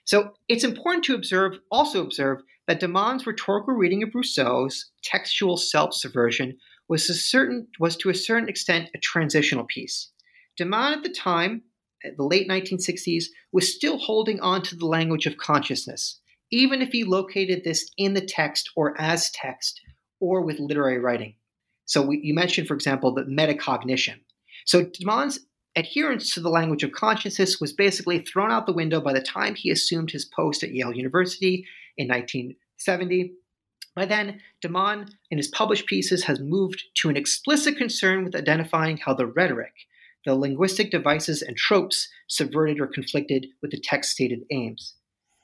So it's important to observe, also observe that de Man's rhetorical reading of Rousseau's textual self-subversion was, a certain, was to a certain extent a transitional piece. De Man at the time, at the late nineteen sixties, was still holding on to the language of consciousness, even if he located this in the text or as text or with literary writing. So we, you mentioned, for example, the metacognition. So de Man's adherence to the language of consciousness was basically thrown out the window by the time he assumed his post at Yale University in nineteen seventy. By then, de Man, in his published pieces, has moved to an explicit concern with identifying how the rhetoric, the linguistic devices and tropes, subverted or conflicted with the text's stated aims.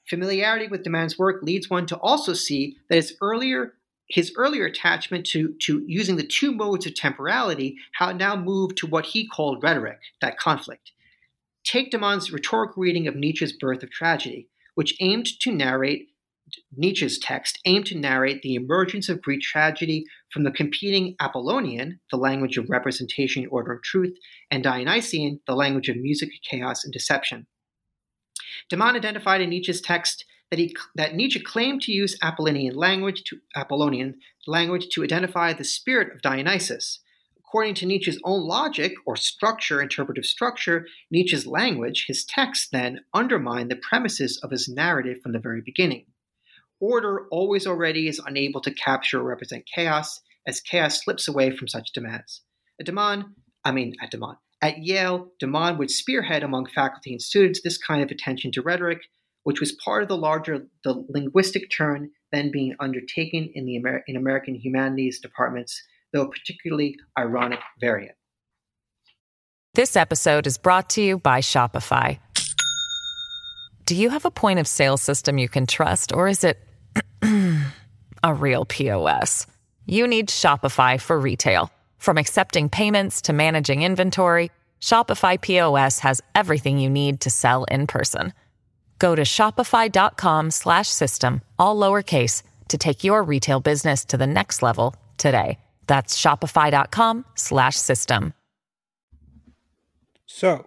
Familiarity with de Man's work leads one to also see that his earlier his earlier attachment to, to using the two modes of temporality had now moved to what he called rhetoric, that conflict. Take de Man's rhetorical reading of Nietzsche's Birth of Tragedy, which aimed to narrate Nietzsche's text, aimed to narrate the emergence of Greek tragedy from the competing Apollonian, the language of representation, order, and truth, and Dionysian, the language of music, chaos, and deception. De Man identified in Nietzsche's text that, he, that Nietzsche claimed to use Apollonian language to, Apollonian language to identify the spirit of Dionysus. According to Nietzsche's own logic or structure, interpretive structure, Nietzsche's language, his text, then undermined the premises of his narrative from the very beginning. Order always already is unable to capture or represent chaos, as chaos slips away from such demands. At de Man, I mean at de Man, at Yale, de Man would spearhead among faculty and students this kind of attention to rhetoric, which was part of the larger the linguistic turn then being undertaken in the Amer- in American humanities departments, though a particularly ironic variant. This episode is brought to you by Shopify. Do you have a point of sale system you can trust, or is it a real P O S? You need Shopify for retail. From accepting payments to managing inventory, Shopify P O S has everything you need to sell in person. Go to shopify.com slash system, all lowercase, to take your retail business to the next level today. That's shopify.com slash system. So,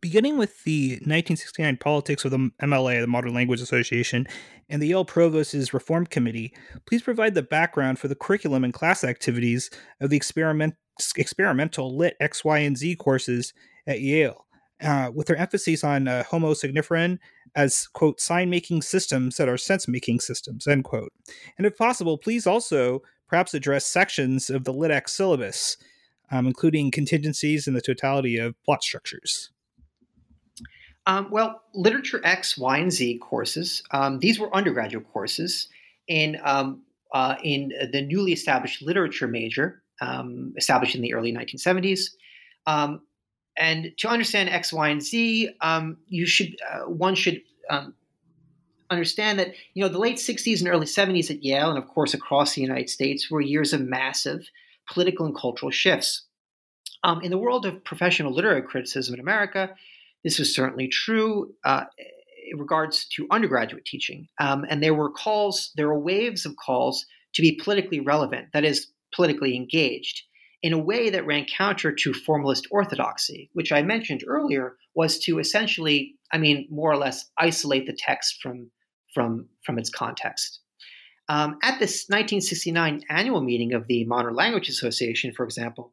beginning with the nineteen sixty-nine politics of the M L A, the Modern Language Association, and the Yale Provost's Reform Committee, please provide the background for the curriculum and class activities of the experiment, experimental Lit X, Y, and Z courses at Yale, uh, with their emphasis on uh, homo signiferent as, quote, sign-making systems that are sense-making systems, end quote. And if possible, please also perhaps address sections of the Lit X syllabus, um, including contingencies and the totality of plot structures. Um, well, Literature X, Y, and Z courses, um, these were undergraduate courses in um, uh, in the newly established literature major, um, established in the early nineteen seventies. Um, and to understand X, Y, and Z, um, you should uh, one should um, understand that, you know, the late sixties and early seventies at Yale, and of course across the United States, were years of massive political and cultural shifts. Um, in the world of professional literary criticism in America, this was certainly true uh, in regards to undergraduate teaching. Um, and there were calls, there were waves of calls to be politically relevant, that is, politically engaged, in a way that ran counter to formalist orthodoxy, which I mentioned earlier was to essentially, I mean, more or less isolate the text from, from, from its context. Um, at this nineteen sixty-nine annual meeting of the Modern Language Association, for example,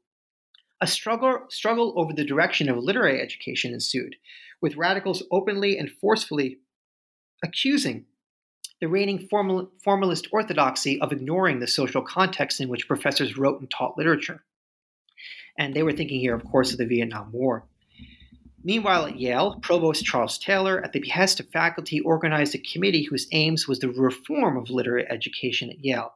A struggle, struggle over the direction of literary education ensued, with radicals openly and forcefully accusing the reigning formal, formalist orthodoxy of ignoring the social context in which professors wrote and taught literature. And they were thinking here, of course, of the Vietnam War. Meanwhile, at Yale, Provost Charles Taylor, at the behest of faculty, organized a committee whose aims was the reform of literary education at Yale.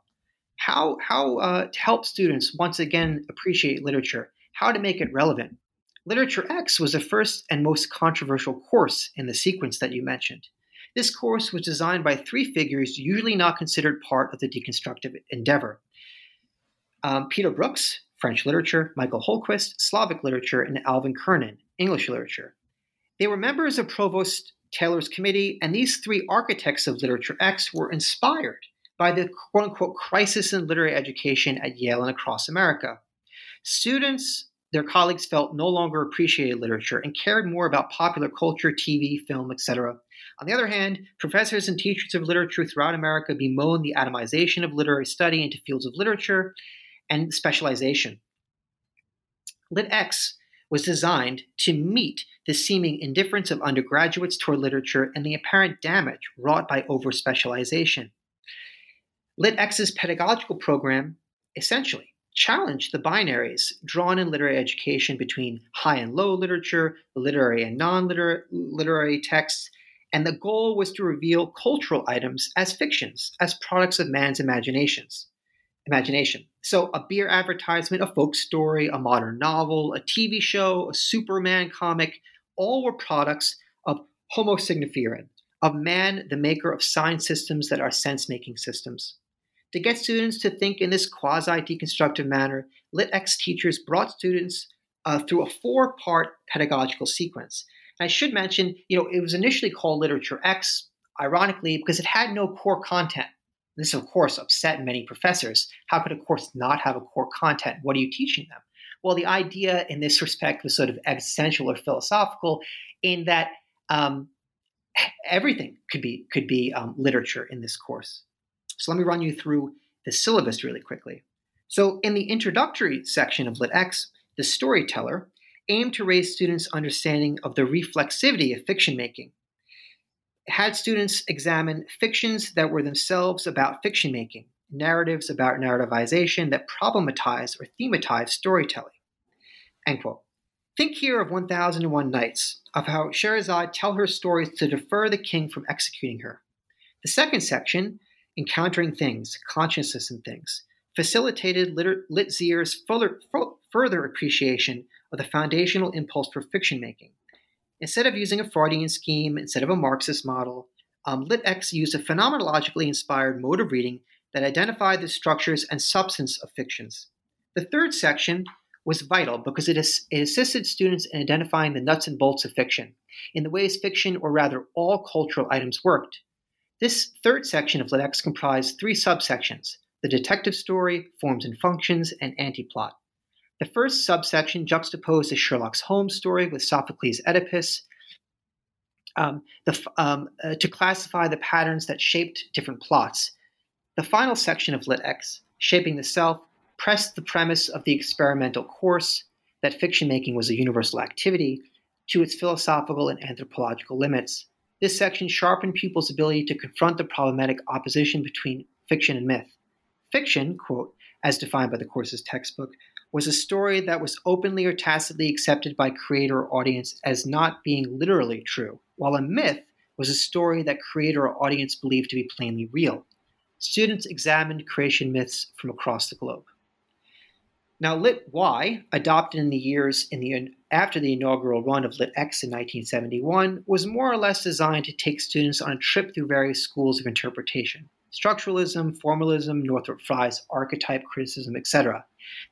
How, how uh, to help students once again appreciate literature, how to make it relevant. Literature X was the first and most controversial course in the sequence that you mentioned. This course was designed by three figures usually not considered part of the deconstructive endeavor. Um, Peter Brooks, French literature, Michael Holquist, Slavic literature, and Alvin Kernan, English literature. They were members of Provost Taylor's committee, and these three architects of Literature X were inspired by the quote-unquote crisis in literary education at Yale and across America. Students, their colleagues felt, no longer appreciated literature and cared more about popular culture, T V, film, et cetera, On the other hand, professors and teachers of literature throughout America bemoan the atomization of literary study into fields of literature and specialization. Lit X was designed to meet the seeming indifference of undergraduates toward literature and the apparent damage wrought by over-specialization. Lit X's pedagogical program essentially challenged the binaries drawn in literary education between high and low literature, literary and non-literary texts, and the goal was to reveal cultural items as fictions, as products of man's imaginations. Imagination. So a beer advertisement, a folk story, a modern novel, a T V show, a Superman comic, all were products of homo signiferent, of man, the maker of sign systems that are sense-making systems. To get students to think in this quasi-deconstructive manner, Lit X teachers brought students uh, through a four-part pedagogical sequence. And I should mention, you know, it was initially called Literature X, ironically, because it had no core content. This, of course, upset many professors. How could a course not have a core content? What are you teaching them? Well, the idea in this respect was sort of existential or philosophical, in that um, everything could be could be um, literature in this course. So let me run you through the syllabus really quickly. So in the introductory section of Lit X, the storyteller aimed to raise students' understanding of the reflexivity of fiction making. Had students examine fictions that were themselves about fiction making, narratives about narrativization that problematize or thematize storytelling. End quote. Think here of one thousand and one Nights, of how Scheherazade tells her stories to defer the king from executing her. The second section, Encountering Things, Consciousness and Things, facilitated Lit- Litzier's fuller, f- further appreciation of the foundational impulse for fiction making. Instead of using a Freudian scheme, instead of a Marxist model, um, Lit X used a phenomenologically inspired mode of reading that identified the structures and substance of fictions. The third section was vital because it, is, it assisted students in identifying the nuts and bolts of fiction, in the ways fiction, or rather all cultural items, worked. This third section of Lit X comprised three subsections: the detective story, forms and functions, and antiplot. The first subsection juxtaposed the Sherlock Holmes story with Sophocles' Oedipus um, the, um, uh, to classify the patterns that shaped different plots. The final section of Lit X, Shaping the Self, pressed the premise of the experimental course, that fiction making was a universal activity, to its philosophical and anthropological limits. This section sharpened pupils' ability to confront the problematic opposition between fiction and myth. Fiction, quote, as defined by the course's textbook, was a story that was openly or tacitly accepted by creator or audience as not being literally true, while a myth was a story that creator or audience believed to be plainly real. Students examined creation myths from across the globe. Now, Lit Y, adopted in the years in the, after the inaugural run of Lit X in nineteen seventy-one, was more or less designed to take students on a trip through various schools of interpretation: structuralism, formalism, Northrop Frye's archetype criticism, et cetera.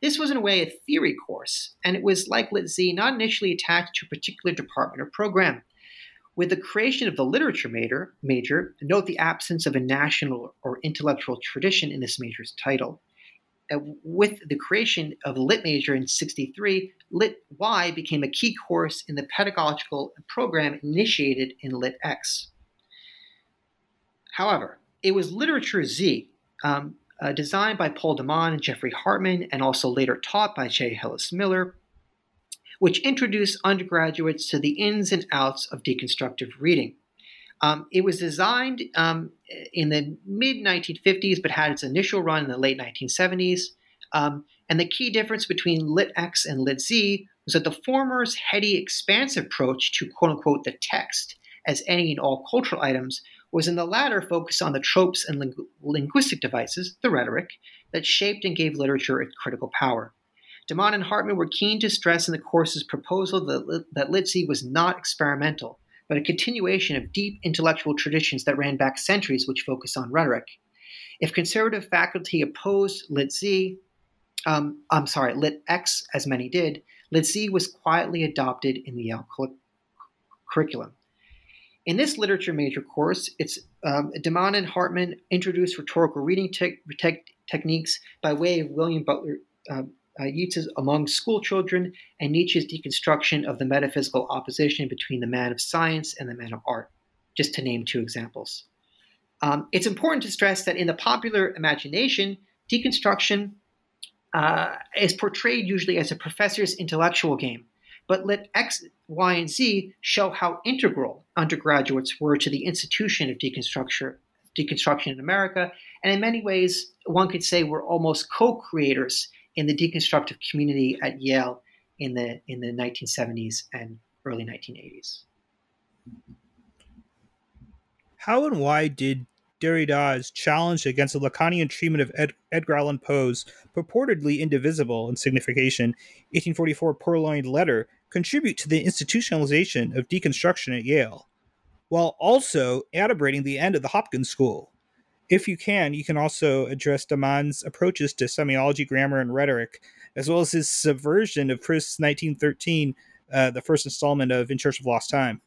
This was, in a way, a theory course, and it was, like Lit Z, not initially attached to a particular department or program. With the creation of the literature major, major, note the absence of a national or intellectual tradition in this major's title. With the creation of the Lit major in sixty-three, Lit Y became a key course in the pedagogical program initiated in Lit X. However, it was Literature Z, um, uh, designed by Paul de Man and Jeffrey Hartman, and also later taught by J. Hillis Miller, which introduced undergraduates to the ins and outs of deconstructive reading. Um, it was designed um, in the mid nineteen fifties, but had its initial run in the late nineteen seventies. Um, and the key difference between Lit X and Lit Z was that the former's heady, expansive approach to quote-unquote the text as any and all cultural items was in the latter focused on the tropes and ling- linguistic devices, the rhetoric, that shaped and gave literature its critical power. De Man and Hartman were keen to stress in the course's proposal that, that Lit Z was not experimental, but a continuation of deep intellectual traditions that ran back centuries, which focused on rhetoric. If conservative faculty opposed Lit Z, um, I'm sorry, Lit X, as many did, Lit Z was quietly adopted in the Yale curriculum. In this literature major course, it's um, De Man and Hartman introduced rhetorical reading te- te- techniques by way of William Butler uh, uh, Yeats's Among School Children and Nietzsche's deconstruction of the metaphysical opposition between the man of science and the man of art. just to name two examples. Um, it's important to stress that in the popular imagination, deconstruction uh, is portrayed usually as a professor's intellectual game, but let X, Y, and Z show how integral undergraduates were to the institution of deconstruction, deconstruction in America, and in many ways, one could say we're almost co-creators in the deconstructive community at Yale in the in the nineteen seventies and early nineteen eighties. How and why did Derrida's challenge against the Lacanian treatment of Ed, Edgar Allan Poe's purportedly indivisible in signification eighteen forty-four purloined letter contribute to the institutionalization of deconstruction at Yale, while also adumbrating the end of the Hopkins School? If you can, you can also address de Man's approaches to semiology, grammar, and rhetoric, as well as his subversion of Proust's nineteen thirteen, uh, the first installment of In Search of Lost Time.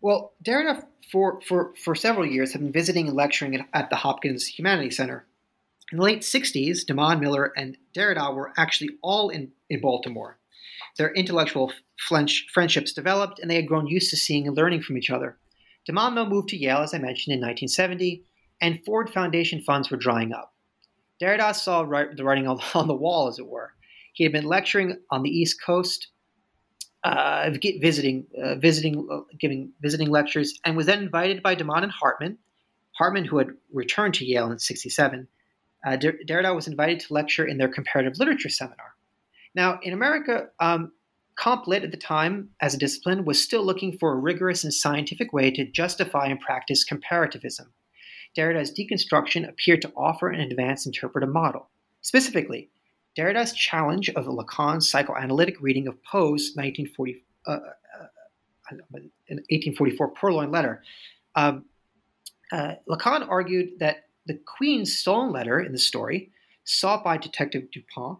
Well, Derrida, for, for, for several years, have been visiting and lecturing at, at the Hopkins Humanities Center. In the late sixties, de Man, Miller, and Derrida were actually all in, in Baltimore. Their intellectual flench, friendships developed, and they had grown used to seeing and learning from each other. De Man moved to Yale, as I mentioned, in nineteen seventy, and Ford Foundation funds were drying up. Derrida saw the writing on the wall, as it were. He had been lecturing on the East Coast, uh, visiting, uh, visiting, uh, giving visiting lectures, and was then invited by de Man and Hartman. Hartman, who had returned to Yale in sixty-seven, uh, Der- Derrida was invited to lecture in their comparative literature seminar. Now, in America, um, comp lit at the time as a discipline was still looking for a rigorous and scientific way to justify and practice comparativism. Derrida's deconstruction appeared to offer an advanced interpretive model. Specifically, Derrida's challenge of Lacan's psychoanalytic reading of Poe's nineteen forty, uh, uh, eighteen forty-four purloined letter. Um, uh, Lacan argued that the Queen's stolen letter in the story, sought by Detective Dupont,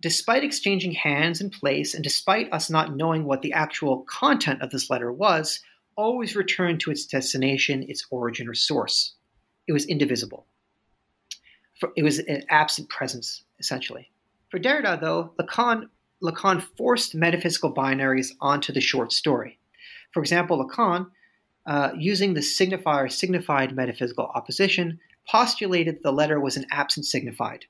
despite exchanging hands and place, and despite us not knowing what the actual content of this letter was, always returned to its destination, its origin or source. It was indivisible. For, it was an absent presence, essentially. For Derrida, though, Lacan, Lacan forced metaphysical binaries onto the short story. For example, Lacan, uh, using the signifier signified metaphysical opposition, postulated that the letter was an absent signified.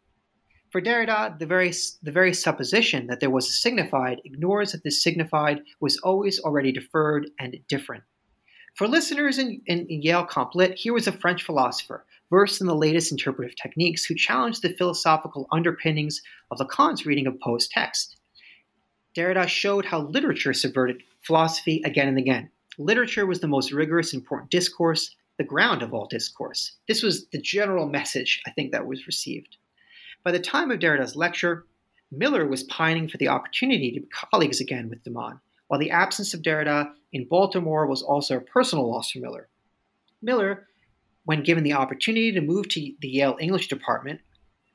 For Derrida, the very, the very supposition that there was a signified ignores that this signified was always already deferred and different. For listeners in, in, in Yale comp lit, here was a French philosopher versed in the latest interpretive techniques who challenged the philosophical underpinnings of Lacan's reading of Poe's text. Derrida showed how literature subverted philosophy again and again. Literature was the most rigorous and important discourse, the ground of all discourse. This was the general message, I think, that was received. By the time of Derrida's lecture, Miller was pining for the opportunity to be colleagues again with de Man, while the absence of Derrida in Baltimore was also a personal loss for Miller. Miller, when given the opportunity to move to the Yale English department,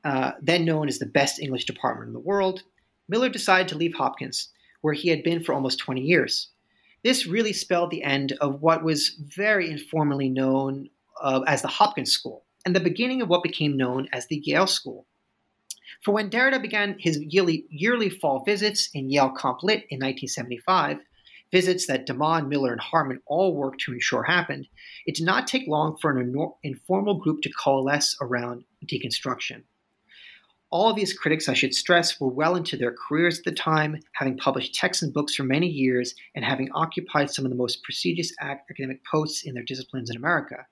uh, then known as the best English department in the world, Miller decided to leave Hopkins, where he had been for almost twenty years. This really spelled the end of what was very informally known uh, as the Hopkins School, and the beginning of what became known as the Yale School. For when Derrida began his yearly, yearly fall visits in Yale Comp Lit in nineteen seventy-five, visits that de Man, Miller, and Hartman all worked to ensure happened, it did not take long for an inor- informal group to coalesce around deconstruction. All of these critics, I should stress, were well into their careers at the time, having published texts and books for many years, and having occupied some of the most prestigious academic posts in their disciplines in America.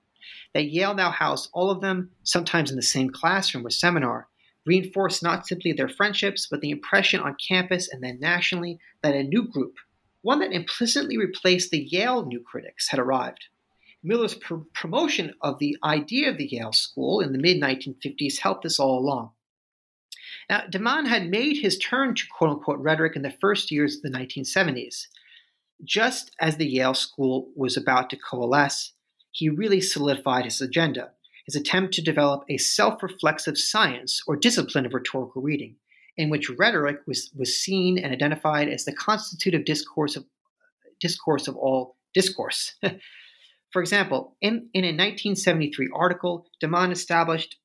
That Yale now housed all of them, sometimes in the same classroom or seminar, reinforced not simply their friendships, but the impression on campus and then nationally that a new group, one that implicitly replaced the Yale new critics, had arrived. Miller's pr- promotion of the idea of the Yale School in the mid nineteen fifties helped this all along. Now, de Man had made his turn to quote-unquote rhetoric in the first years of the nineteen seventies. Just as the Yale School was about to coalesce, he really solidified his agenda. His attempt to develop a self-reflexive science or discipline of rhetorical reading, in which rhetoric was, was seen and identified as the constitutive discourse of, discourse of all discourse. For example, in, in a nineteen seventy-three article, de Man established,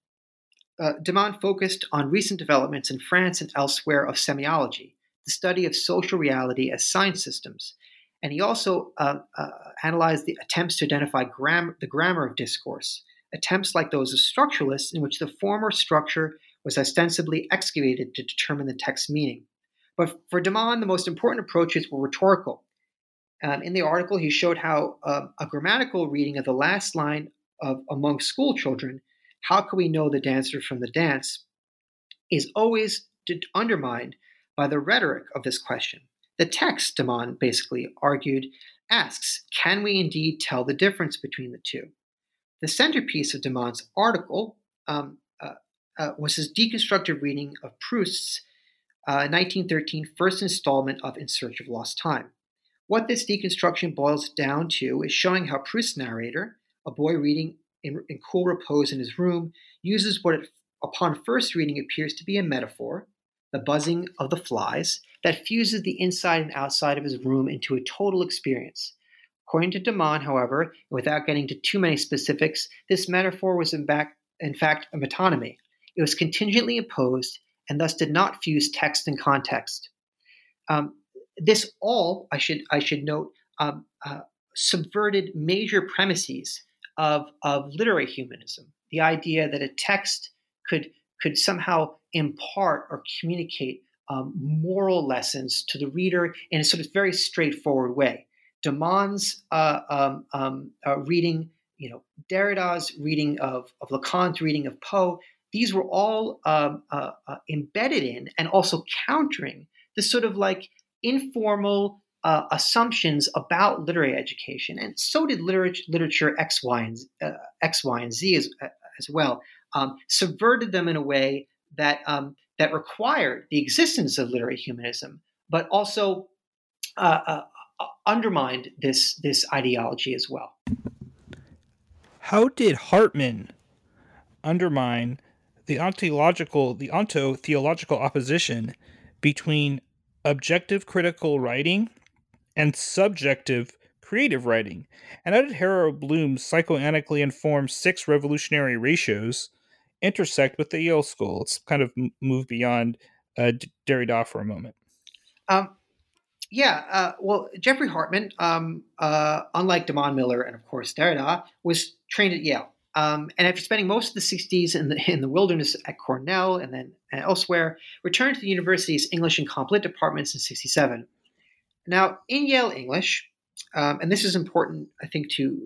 uh, de Man focused on recent developments in France and elsewhere of semiology, the study of social reality as science systems, And he also uh, uh, analyzed the attempts to identify gram- the grammar of discourse, attempts like those of structuralists in which the former structure was ostensibly excavated to determine the text's meaning. But for de Man, the most important approaches were rhetorical. Um, in the article, he showed how uh, a grammatical reading of the last line of Among School Children, "How can we know the dancer from the dance?" is always undermined by the rhetoric of this question. The text, de Man basically argued, asks, can we indeed tell the difference between the two? The centerpiece of de Man's article um, uh, uh, was his deconstructive reading of Proust's uh, nineteen thirteen first installment of In Search of Lost Time. What this deconstruction boils down to is showing how Proust's narrator, a boy reading in, in cool repose in his room, uses what it, upon first reading appears to be a metaphor, the buzzing of the flies, that fuses the inside and outside of his room into a total experience. According to de Man, however, without getting to too many specifics, this metaphor was in, back, in fact a metonymy. It was contingently imposed and thus did not fuse text and context. Um, this all, I should I should note, um, uh, subverted major premises of, of literary humanism, the idea that a text could could somehow impart or communicate um, moral lessons to the reader in a sort of very straightforward way. De Man's uh, um, um, uh, reading, you know, Derrida's reading of, of Lacan's reading of Poe, these were all um, uh, uh, embedded in and also countering the sort of like informal uh, assumptions about literary education. And so did literature, literature X, Y, and uh, X, Y, and Z as, uh, as well, um, subverted them in a way that um, that required the existence of literary humanism, but also uh, uh, undermined this this ideology as well. How did Hartman undermine the ontological, the onto-theological opposition between objective critical writing and subjective creative writing? And how did Harold Bloom's psychoanalytically informed six revolutionary ratios intersect with the Yale School? Let's kind of move beyond uh, Derrida for a moment. Um, yeah, uh, well, Jeffrey Hartman, um, uh, unlike de Man Miller and of course Derrida, was trained at Yale, um, and after spending most of the sixties in the in the wilderness at Cornell and then and elsewhere, returned to the university's English and Comp Lit departments in sixty-seven. Now, in Yale English, um, and this is important, I think, to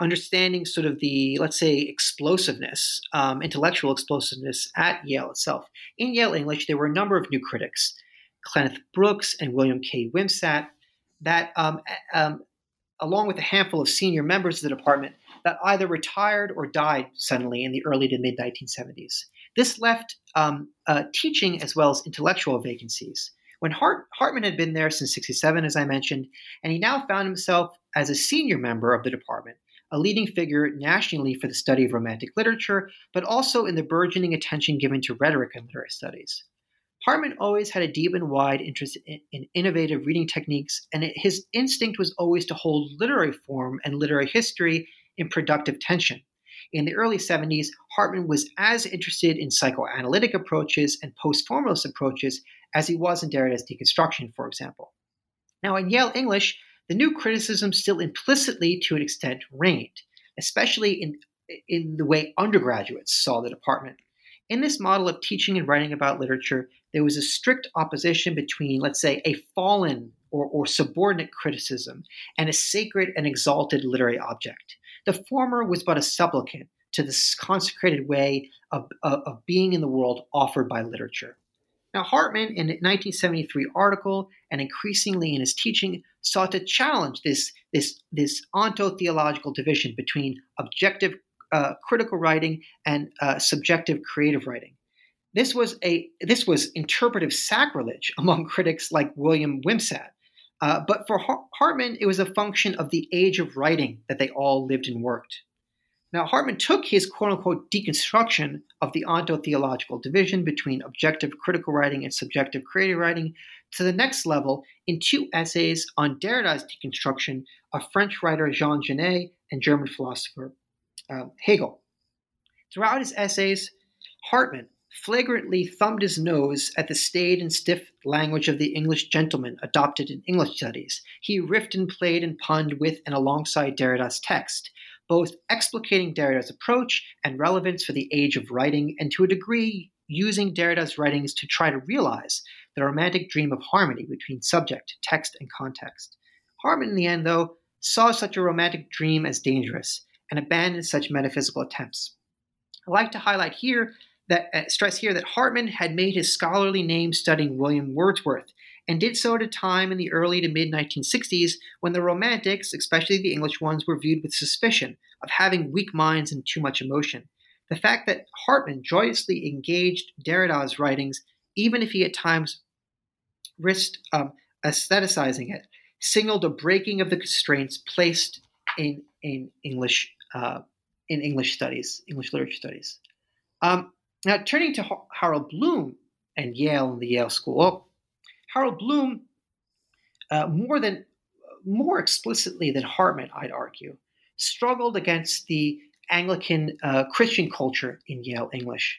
understanding sort of the, let's say, explosiveness, um, intellectual explosiveness at Yale itself. In Yale English, there were a number of new critics, Kenneth Brooks and William K. Wimsatt, that, um, um, along with a handful of senior members of the department, that either retired or died suddenly in the early to mid-nineteen seventies. This left um, uh, teaching as well as intellectual vacancies. When Hart- Hartman had been there since sixty-seven, as I mentioned, and he now found himself as a senior member of the department, a leading figure nationally for the study of Romantic literature, but also in the burgeoning attention given to rhetoric and literary studies. Hartman always had a deep and wide interest in, in innovative reading techniques, and it, his instinct was always to hold literary form and literary history in productive tension. In the early seventies, Hartman was as interested in psychoanalytic approaches and post-formalist approaches as he was in Derrida's deconstruction, for example. Now, in Yale English, the new criticism still implicitly, to an extent, reigned, especially in, in the way undergraduates saw the department. In this model of teaching and writing about literature, there was a strict opposition between, let's say, a fallen or, or subordinate criticism and a sacred and exalted literary object. The former was but a supplicant to this consecrated way of, of, of being in the world offered by literature. Now, Hartman, in a nineteen seventy-three article, and increasingly in his teaching, sought to challenge this, this, this onto-theological division between objective uh, critical writing and uh, subjective creative writing. This was a this was interpretive sacrilege among critics like William Wimsatt. Uh, but for Har- Hartman, it was a function of the age of writing that they all lived and worked. Now, Hartman took his quote-unquote deconstruction of the ontotheological division between objective critical writing and subjective creative writing to the next level in two essays on Derrida's deconstruction of French writer Jean Genet and German philosopher uh, Hegel. Throughout his essays, Hartman flagrantly thumbed his nose at the staid and stiff language of the English gentleman adopted in English studies. He riffed and played and punned with and alongside Derrida's text, both explicating Derrida's approach and relevance for the age of writing, and to a degree using Derrida's writings to try to realize the romantic dream of harmony between subject, text, and context. Hartman, in the end, though, saw such a romantic dream as dangerous and abandoned such metaphysical attempts. I'd like to highlight here that uh, stress here that Hartman had made his scholarly name studying William Wordsworth, and did so at a time in the early to mid nineteen sixties when the Romantics, especially the English ones, were viewed with suspicion of having weak minds and too much emotion. The fact that Hartman joyously engaged Derrida's writings, even if he at times risked um, aestheticizing it, signaled a breaking of the constraints placed in in English uh, in English studies, English literature studies. Um, now, turning to Har- Harold Bloom and Yale and the Yale School, well, Harold Bloom, uh, more than more explicitly than Hartman, I'd argue, struggled against the Anglican uh, Christian culture in Yale English.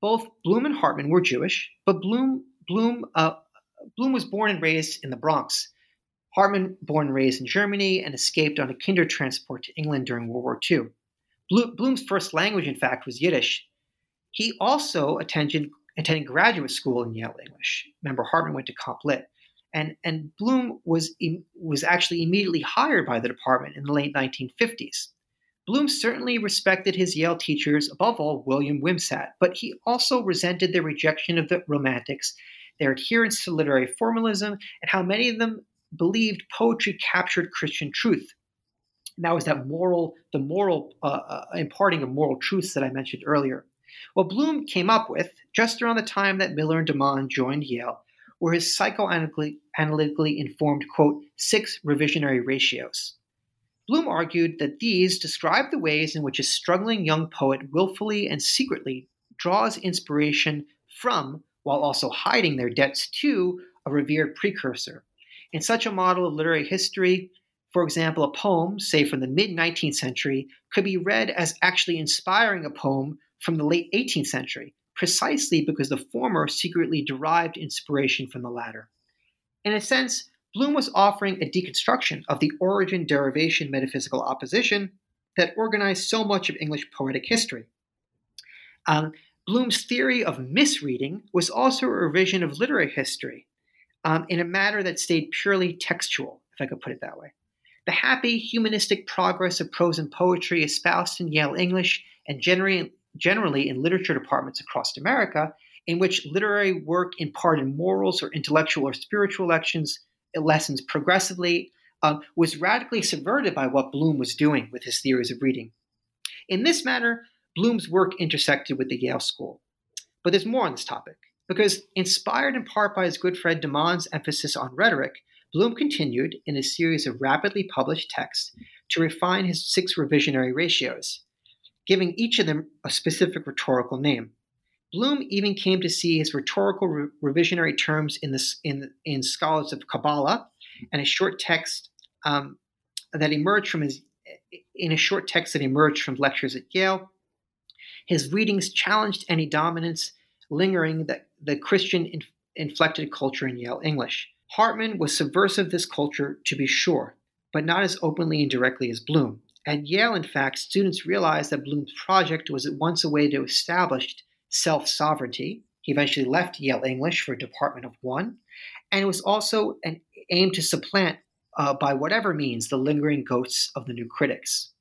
Both Bloom and Hartman were Jewish, but Bloom Bloom uh, Bloom was born and raised in the Bronx. Hartman, born and raised in Germany, and escaped on a kinder transport to England during World War Two. Bloom's first language, in fact, was Yiddish. He also attended, attended graduate school in Yale English. Remember, Hartman went to Comp Lit. And, and Bloom was, was actually immediately hired by the department in the late nineteen fifties. Bloom certainly respected his Yale teachers, above all William Wimsatt, but he also resented their rejection of the Romantics, their adherence to literary formalism, and how many of them believed poetry captured Christian truth. And that was that moral, the moral uh, uh, imparting of moral truths that I mentioned earlier. Well, Bloom came up with, just around the time that Miller and de Man joined Yale, were his psychoanalytically informed, quote, six revisionary ratios. Bloom argued that these describe the ways in which a struggling young poet willfully and secretly draws inspiration from, while also hiding their debts to, a revered precursor. In such a model of literary history, for example, a poem, say from the mid-nineteenth century, could be read as actually inspiring a poem from the late eighteenth century, precisely because the former secretly derived inspiration from the latter. In a sense, Bloom was offering a deconstruction of the origin-derivation metaphysical opposition that organized so much of English poetic history. Um, Bloom's theory of misreading was also a revision of literary history, Um, in a matter that stayed purely textual, if I could put it that way. The happy, humanistic progress of prose and poetry espoused in Yale English and generally, generally in literature departments across America, in which literary work imparted morals or intellectual or spiritual lessons, lessons progressively, um, was radically subverted by what Bloom was doing with his theories of reading. In this manner, Bloom's work intersected with the Yale School. But there's more on this topic. Because inspired in part by his good friend de Man's emphasis on rhetoric, Bloom continued, in a series of rapidly published texts, to refine his six revisionary ratios, giving each of them a specific rhetorical name. Bloom even came to see his rhetorical re- revisionary terms in, the, in, in Scholars of Kabbalah, and a short text um, that emerged from his in a short text that emerged from lectures at Yale. His readings challenged any dominance lingering that the Christian inf- inflected culture in Yale English. Hartman was subversive of this culture, to be sure, but not as openly and directly as Bloom. At Yale, in fact, students realized that Bloom's project was at once a way to establish self-sovereignty. He eventually left Yale English for a department of one, and it was also an aim to supplant, uh, by whatever means, the lingering ghosts of the new critics.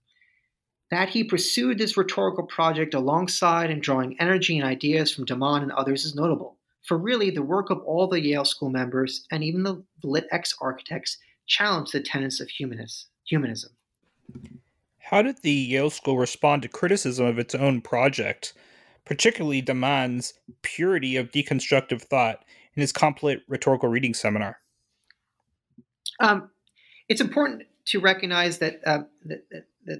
That he pursued this rhetorical project alongside and drawing energy and ideas from de Man and others is notable, for really the work of all the Yale School members and even the Lit Ex architects challenged the tenets of humanism. How did the Yale School respond to criticism of its own project, particularly de Man's purity of deconstructive thought in his Complete Rhetorical Reading Seminar? Um, it's important to recognize that uh, that, that, that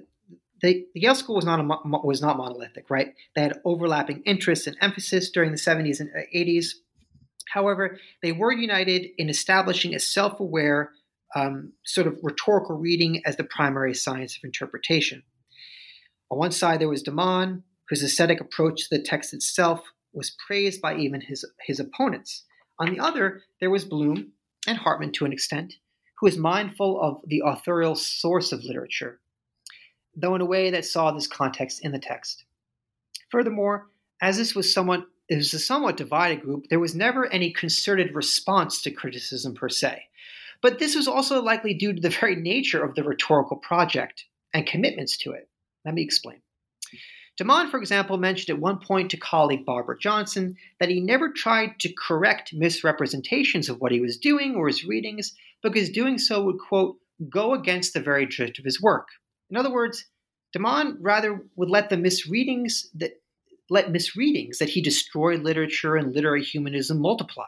The, the Yale School was not a, was not monolithic, right? They had overlapping interests and emphasis during the seventies and eighties. However, they were united in establishing a self-aware um, sort of rhetorical reading as the primary science of interpretation. On one side, there was de Man, whose aesthetic approach to the text itself was praised by even his, his opponents. On the other, there was Bloom, and Hartman to an extent, who was mindful of the authorial source of literature, though in a way that saw this context in the text. Furthermore, as this was somewhat, it was a somewhat divided group, there was never any concerted response to criticism per se. But this was also likely due to the very nature of the rhetorical project and commitments to it. Let me explain. De Man, for example, mentioned at one point to colleague Barbara Johnson that he never tried to correct misrepresentations of what he was doing or his readings because doing so would, quote, go against the very drift of his work. In other words, De Man rather would let the misreadings that let misreadings that he destroyed literature and literary humanism multiply.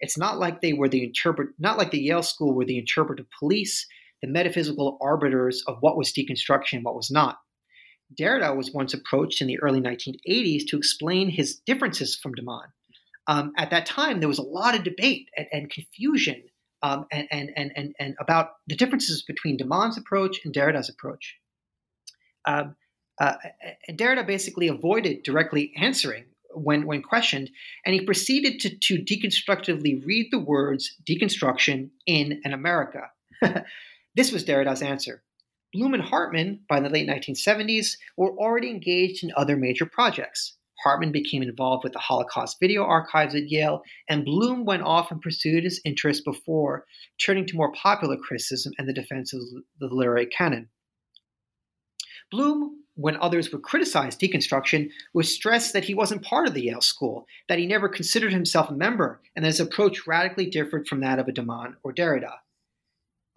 It's not like they were the interpret, not like the Yale School were the interpretive police, the metaphysical arbiters of what was deconstruction and what was not. Derrida was once approached in the early nineteen eighties to explain his differences from De Man. Um, at that time, there was a lot of debate and, and confusion um, and, and, and, and, and about the differences between De Man's approach and Derrida's approach. Um, uh, Derrida basically avoided directly answering when, when questioned, and he proceeded to, to deconstructively read the words deconstruction in an America. This was Derrida's answer. Bloom and Hartman, by the late nineteen seventies, were already engaged in other major projects. Hartman became involved with the Holocaust video archives at Yale, and Bloom went off and pursued his interests before turning to more popular criticism and the defense of the literary canon. Bloom, when others would criticize deconstruction, would stress that he wasn't part of the Yale School, that he never considered himself a member, and that his approach radically differed from that of a De Man or Derrida.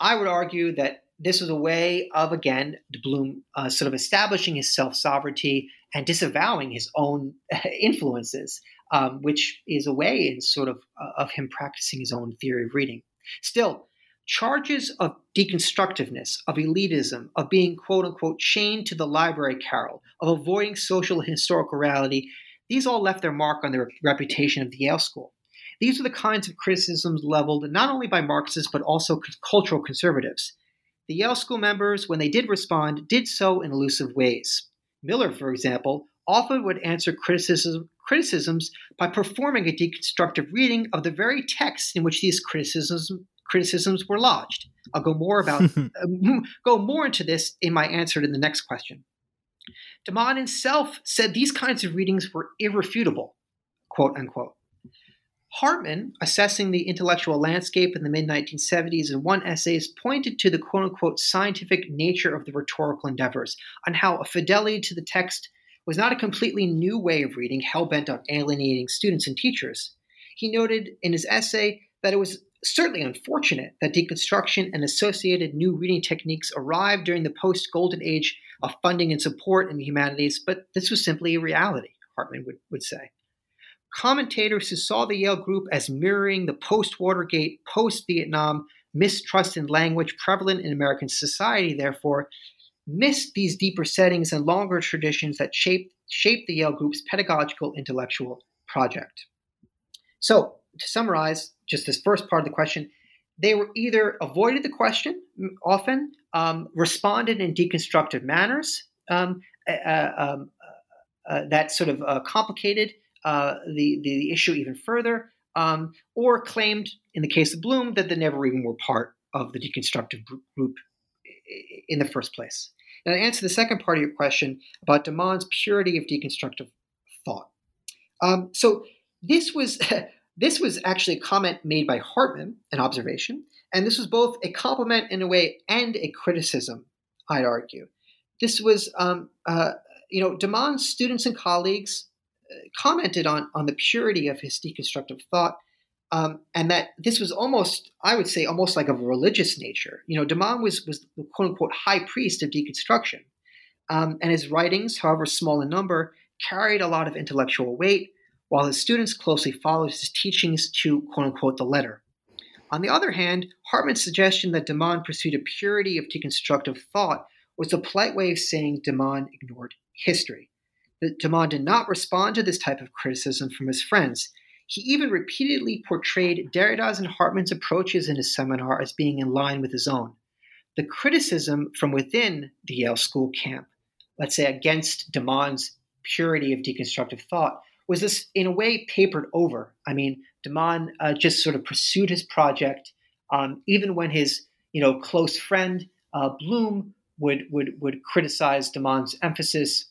I would argue that this was a way of, again, Bloom uh, sort of establishing his self-sovereignty and disavowing his own influences, um, which is a way in sort of uh, of him practicing his own theory of reading. Still, charges of deconstructiveness, of elitism, of being, quote-unquote, chained to the library carol, of avoiding social and historical reality, these all left their mark on the re- reputation of the Yale School. These are the kinds of criticisms leveled not only by Marxists but also c- cultural conservatives. The Yale School members, when they did respond, did so in elusive ways. Miller, for example, often would answer criticism, criticisms by performing a deconstructive reading of the very text in which these criticisms criticisms were lodged. I'll go more about uh, go more into this in my answer to the next question. De Man himself said these kinds of readings were irrefutable, quote unquote. Hartman, assessing the intellectual landscape in the mid-nineteen seventies in one essay, pointed to the quote-unquote scientific nature of the rhetorical endeavors, on how a fidelity to the text was not a completely new way of reading, hell-bent on alienating students and teachers. He noted in his essay that it was certainly unfortunate that deconstruction and associated new reading techniques arrived during the post-golden age of funding and support in the humanities, but this was simply a reality, Hartman would, would say. Commentators who saw the Yale group as mirroring the post-Watergate, post-Vietnam mistrust in language prevalent in American society, therefore, missed these deeper settings and longer traditions that shaped, shaped the Yale group's pedagogical intellectual project. So, to summarize just this first part of the question, they were either avoided the question, often, um, responded in deconstructive manners um, uh, um, uh, that sort of uh, complicated Uh, the, the issue even further, um, or claimed, in the case of Bloom, that they never even were part of the deconstructive group in the first place. Now, to answer the second part of your question about De Man's purity of deconstructive thought. Um, so this was this was actually a comment made by Hartman, an observation, and this was both a compliment in a way and a criticism, I'd argue. This was, um, uh, you know, De Man's students and colleagues commented on, on the purity of his deconstructive thought, um, and that this was almost, I would say, almost like of a religious nature. You know, De Man was, was the quote-unquote high priest of deconstruction, um, and his writings, however small in number, carried a lot of intellectual weight, while his students closely followed his teachings to, quote-unquote, the letter. On the other hand, Hartman's suggestion that De Man pursued a purity of deconstructive thought was a polite way of saying De Man ignored history. De Man did not respond to this type of criticism from his friends. He even repeatedly portrayed Derrida's and Hartman's approaches in his seminar as being in line with his own. The criticism from within the Yale School camp, let's say against De Man's purity of deconstructive thought, was this, in a way, papered over. I mean, de Man uh, just sort of pursued his project, um, even when his, you know, close friend uh, Bloom would would would criticize de Man's emphasis.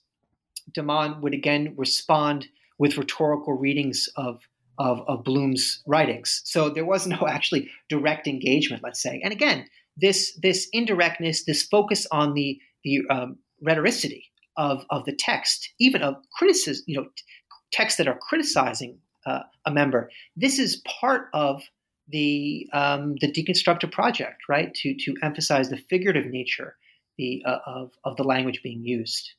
De Man would again respond with rhetorical readings of, of of Bloom's writings. So there was no actually direct engagement, let's say. And again, this this indirectness, this focus on the the um, rhetoricity of of the text, even of criticism, you know, t- texts that are criticizing uh, a member. This is part of the um, the deconstructive project, right? To to emphasize the figurative nature the uh, of of the language being used.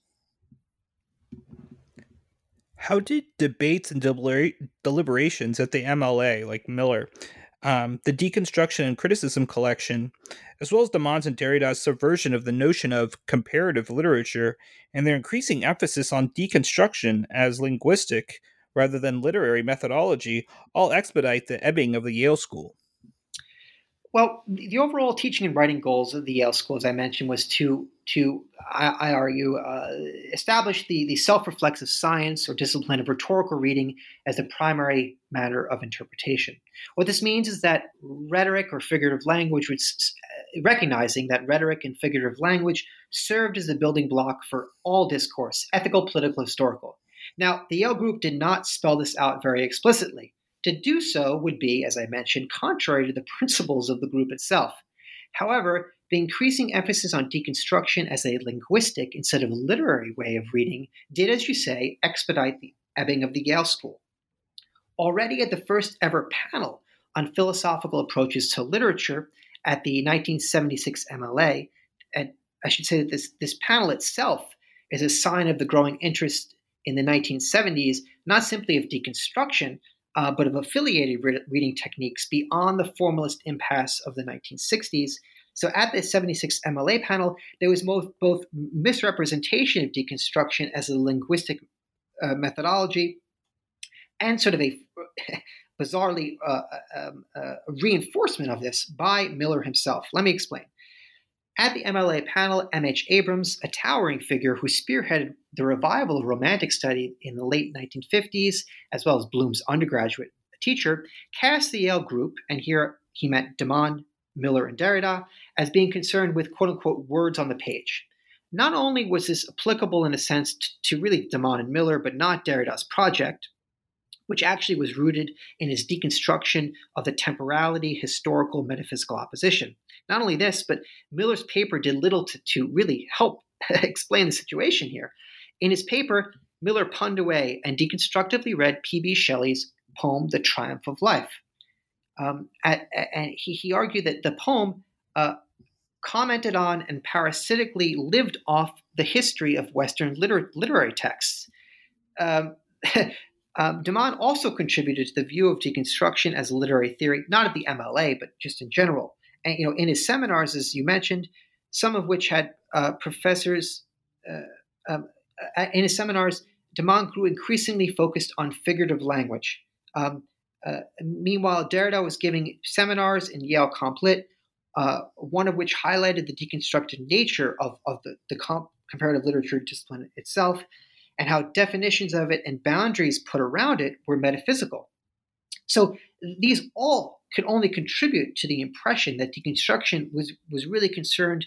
How did debates and delibera- deliberations at the M L A, like Miller, um, the Deconstruction and Criticism collection, as well as de Man's and Derrida's subversion of the notion of comparative literature and their increasing emphasis on deconstruction as linguistic rather than literary methodology, all expedite the ebbing of the Yale School? Well, the overall teaching and writing goals of the Yale School, as I mentioned, was to to, I, I argue, uh, establish the, the self-reflexive science or discipline of rhetorical reading as the primary matter of interpretation. What this means is that rhetoric or figurative language, which, recognizing that rhetoric and figurative language served as the building block for all discourse, ethical, political, historical. Now, the Yale group did not spell this out very explicitly. To do so would be, as I mentioned, contrary to the principles of the group itself. However, the increasing emphasis on deconstruction as a linguistic instead of literary way of reading did, as you say, expedite the ebbing of the Yale School. Already at the first ever panel on philosophical approaches to literature at the nineteen seventy-six M L A, and I should say that this, this panel itself is a sign of the growing interest in the nineteen seventies, not simply of deconstruction, uh, but of affiliated re- reading techniques beyond the formalist impasse of the nineteen sixties. So at the seventy-six M L A panel, there was both, both misrepresentation of deconstruction as a linguistic uh, methodology and sort of a bizarrely uh, um, uh, reinforcement of this by Miller himself. Let me explain. At the M L A panel, M H Abrams, a towering figure who spearheaded the revival of Romantic study in the late nineteen fifties, as well as Bloom's undergraduate teacher, cast the Yale group, and here he meant de Man, Miller, and Derrida, as being concerned with quote-unquote words on the page. Not only was this applicable in a sense t- to really de Man and Miller, but not Derrida's project, which actually was rooted in his deconstruction of the temporality, historical, metaphysical opposition. Not only this, but Miller's paper did little to, to really help explain the situation here. In his paper, Miller punned away and deconstructively read P B Shelley's poem, The Triumph of Life. Um, at, at, and he, he argued that the poem uh, commented on and parasitically lived off the history of Western liter- literary texts. Um, um, de Man also contributed to the view of deconstruction as literary theory, not at the M L A, but just in general. And you know, in his seminars, as you mentioned, some of which had uh, professors. Uh, um, in his seminars, de Man grew increasingly focused on figurative language. Um, Uh, meanwhile, Derrida was giving seminars in Yale Complit, uh, one of which highlighted the deconstructed nature of, of the, the comp- comparative literature discipline itself and how definitions of it and boundaries put around it were metaphysical. So these all could only contribute to the impression that deconstruction was, was really concerned,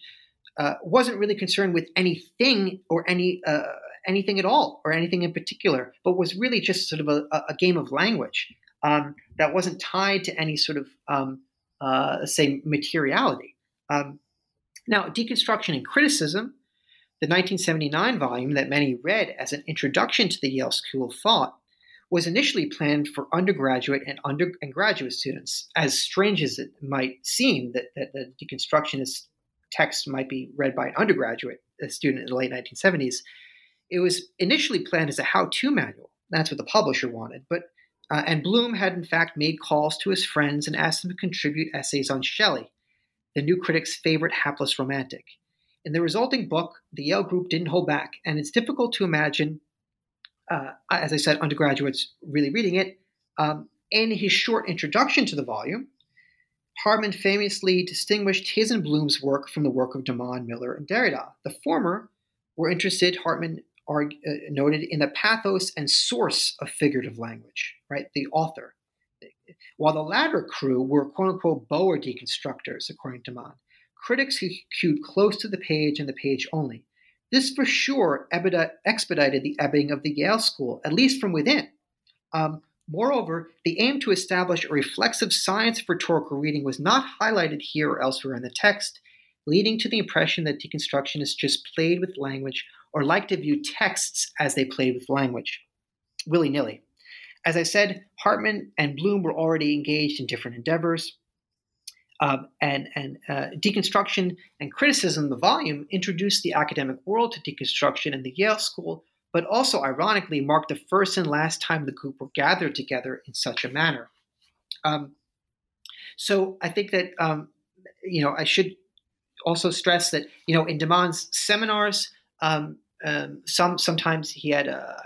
uh, wasn't really concerned with anything or any uh, anything at all or anything in particular, but was really just sort of a, a game of language. Um, that wasn't tied to any sort of, um, uh, say, materiality. Um, now, Deconstruction and Criticism, the nineteen seventy-nine volume that many read as an introduction to the Yale School of Thought, was initially planned for undergraduate and, under- and graduate students. As strange as it might seem that, that the deconstructionist text might be read by an undergraduate a student in the late nineteen seventies, it was initially planned as a how-to manual. That's what the publisher wanted, but Uh, and Bloom had, in fact, made calls to his friends and asked them to contribute essays on Shelley, the new critic's favorite hapless romantic. In the resulting book, the Yale group didn't hold back, and it's difficult to imagine, uh, as I said, undergraduates really reading it. Um, in his short introduction to the volume, Hartman famously distinguished his and Bloom's work from the work of de Man, Miller, and Derrida. The former were interested, Hartman are uh, noted in the pathos and source of figurative language, right? The author. While the latter crew were quote-unquote Boer deconstructors, according to Mann, critics who cued close to the page and the page only. This for sure expedited the ebbing of the Yale school, at least from within. Um, moreover, the aim to establish a reflexive science of rhetorical reading was not highlighted here or elsewhere in the text, leading to the impression that deconstructionists just played with language or liked to view texts as they played with language, willy-nilly. As I said, Hartman and Bloom were already engaged in different endeavors. Um, and and uh, Deconstruction and Criticism, the volume, introduced the academic world to deconstruction in the Yale School, but also, ironically, marked the first and last time the group were gathered together in such a manner. Um, so I think that, um, you know, I should also stress that, you know, in de Man's seminars, um, um, some sometimes he had a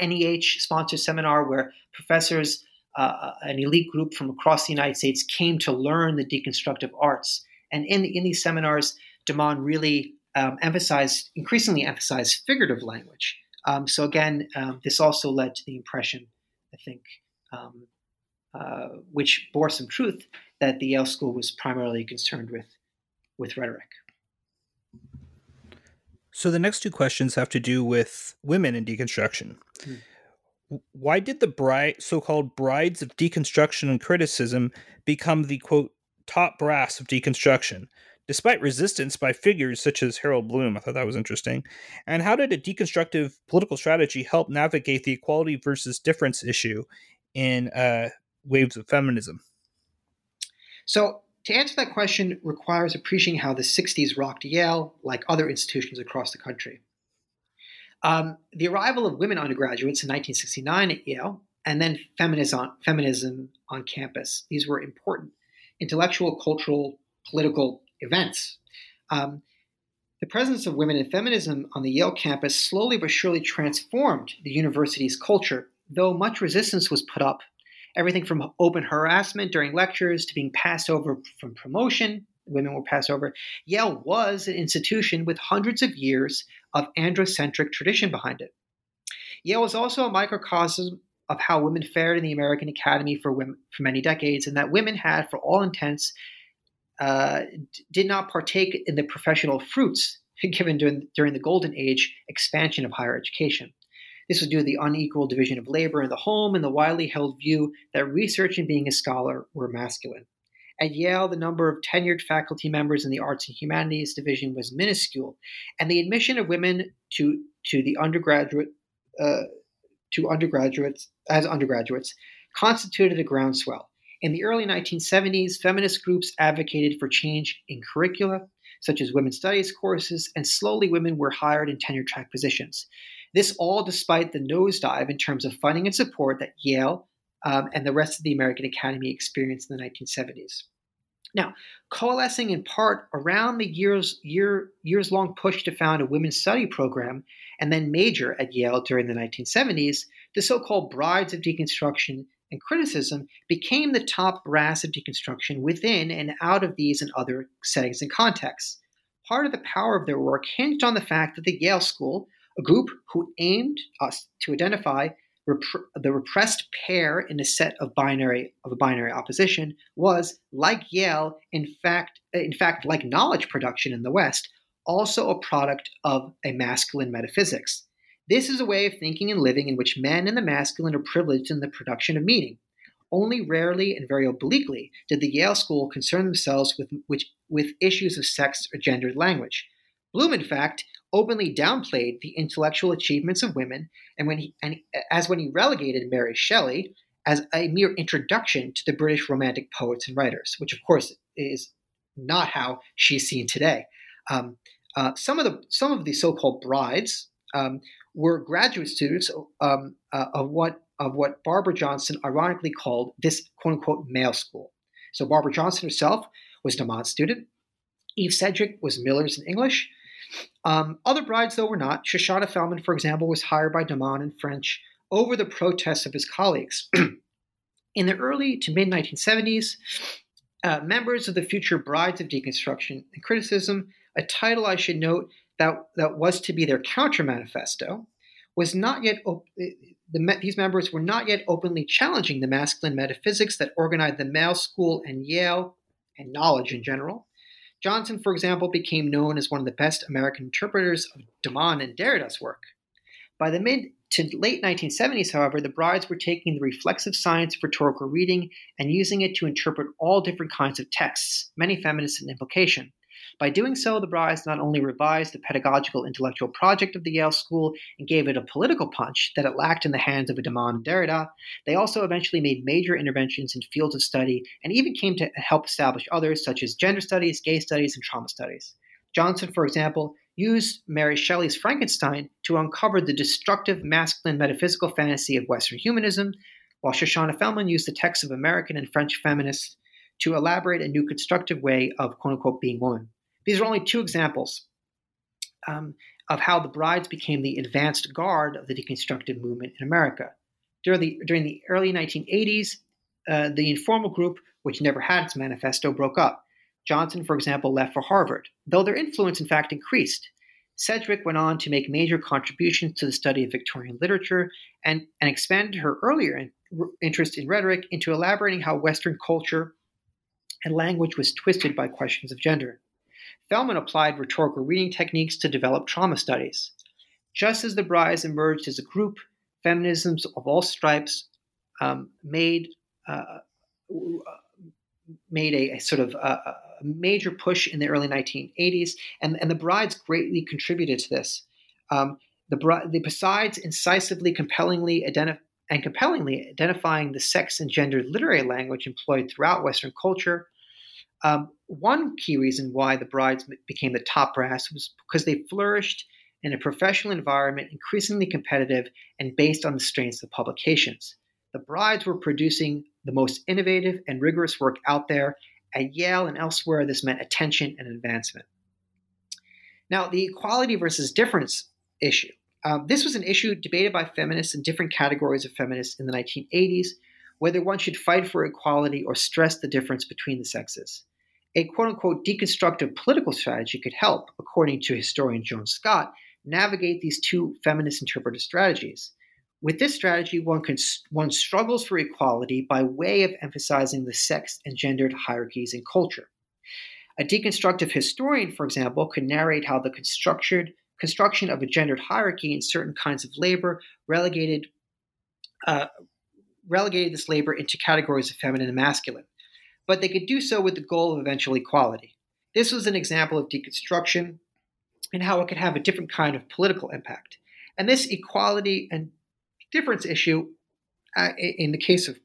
N E H-sponsored seminar where professors Uh, an elite group from across the United States came to learn the deconstructive arts, and in the, in these seminars, de Man really um, emphasized, increasingly emphasized, figurative language. Um, so again, um, this also led to the impression, I think, um, uh, which bore some truth, that the Yale School was primarily concerned with with rhetoric. So the next two questions have to do with women in deconstruction. Hmm. Why did the bride, so-called brides of deconstruction and criticism become the, quote, top brass of deconstruction, despite resistance by figures such as Harold Bloom? I thought that was interesting. And how did a deconstructive political strategy help navigate the equality versus difference issue in uh, waves of feminism? So to answer that question requires appreciating how the sixties rocked Yale, like other institutions across the country. Um, the arrival of women undergraduates in nineteen sixty-nine at Yale, and then feminism, feminism on campus. These were important intellectual, cultural, political events. Um, the presence of women in feminism on the Yale campus slowly but surely transformed the university's culture, though much resistance was put up. Everything from open harassment during lectures to being passed over from promotion. Women were passed over. Yale was an institution with hundreds of years of androcentric tradition behind it. Yale was also a microcosm of how women fared in the American Academy for women for many decades, and that women had, for all intents, uh, did not partake in the professional fruits given during, during the Golden Age expansion of higher education. This was due to the unequal division of labor in the home and the widely held view that research and being a scholar were masculine. At Yale, the number of tenured faculty members in the Arts and Humanities division was minuscule, and the admission of women to to the undergraduate uh, to undergraduates as undergraduates constituted a groundswell. In the early nineteen seventies, feminist groups advocated for change in curricula, such as women's studies courses, and slowly women were hired in tenure track positions. This all despite the nosedive in terms of funding and support that Yale Um, and the rest of the American Academy experienced in the nineteen seventies. Now, coalescing in part around the years, year, years-long push to found a women's study program and then major at Yale during the nineteen seventies, the so-called brides of deconstruction and criticism became the top brass of deconstruction within and out of these and other settings and contexts. Part of the power of their work hinged on the fact that the Yale School, a group who aimed us to identify the repressed pair in a set of binary of a binary opposition, was, like Yale, in fact, in fact, like knowledge production in the West, also a product of a masculine metaphysics. This is a way of thinking and living in which men and the masculine are privileged in the production of meaning. Only rarely and very obliquely did the Yale School concern themselves with which, with issues of sex or gendered language. Bloom, in fact, openly downplayed the intellectual achievements of women, and when he, and as when he relegated Mary Shelley as a mere introduction to the British Romantic poets and writers, which of course is not how she's seen today. Um, uh, some of the some of the so-called brides um, were graduate students um, uh, of what of what Barbara Johnson ironically called this quote-unquote male school. So Barbara Johnson herself was de Man's student. Eve Sedgwick was Miller's in English. Um, other brides, though, were not. Shoshana Felman, for example, was hired by de Man in French over the protests of his colleagues. In the early to mid-nineteen seventies, uh, members of the future Brides of Deconstruction and Criticism, a title I should note that, that was to be their counter-manifesto was not yet op- the, these members were not yet openly challenging the masculine metaphysics that organized the male school and Yale and knowledge in general. Johnson, for example, became known as one of the best American interpreters of de Man and Derrida's work. By the mid to late nineteen seventies, however, the brides were taking the reflexive science of rhetorical reading and using it to interpret all different kinds of texts, many feminist in implication. By doing so, the brides not only revised the pedagogical intellectual project of the Yale School and gave it a political punch that it lacked in the hands of a de Man and Derrida, they also eventually made major interventions in fields of study and even came to help establish others such as gender studies, gay studies, and trauma studies. Johnson, for example, used Mary Shelley's Frankenstein to uncover the destructive masculine metaphysical fantasy of Western humanism, while Shoshana Felman used the texts of American and French feminists to elaborate a new constructive way of, quote-unquote, being woman. These are only two examples um, of how the brides became the advanced guard of the deconstructive movement in America. During the, during the early nineteen eighties, uh, the informal group, which never had its manifesto, broke up. Johnson, for example, left for Harvard, though their influence, in fact, increased. Sedgwick went on to make major contributions to the study of Victorian literature and, and expanded her earlier in, r- interest in rhetoric into elaborating how Western culture and language was twisted by questions of gender. Felman applied rhetorical reading techniques to develop trauma studies. Just as the brides emerged as a group, feminisms of all stripes um, made uh, made a, a sort of a, a major push in the early nineteen eighties, and, and the brides greatly contributed to this. Um, the, the besides incisively, compellingly identif- and compellingly identifying the sex and gender literary language employed throughout Western culture. Um, one key reason why the brides became the top brass was because they flourished in a professional environment increasingly competitive and based on the strengths of publications. The brides were producing the most innovative and rigorous work out there. At Yale and elsewhere, this meant attention and advancement. Now, the equality versus difference issue. Um, this was an issue debated by feminists and different categories of feminists in the nineteen eighties, whether one should fight for equality or stress the difference between the sexes. A quote-unquote deconstructive political strategy could help, according to historian Jones-Katz, navigate these two feminist interpretive strategies. With this strategy, one, can, one struggles for equality by way of emphasizing the sex and gendered hierarchies in culture. A deconstructive historian, for example, could narrate how the construction of a gendered hierarchy in certain kinds of labor relegated uh, relegated this labor into categories of feminine and masculine, but they could do so with the goal of eventual equality. This was an example of deconstruction and how it could have a different kind of political impact. And this equality and difference issue, uh, in the case of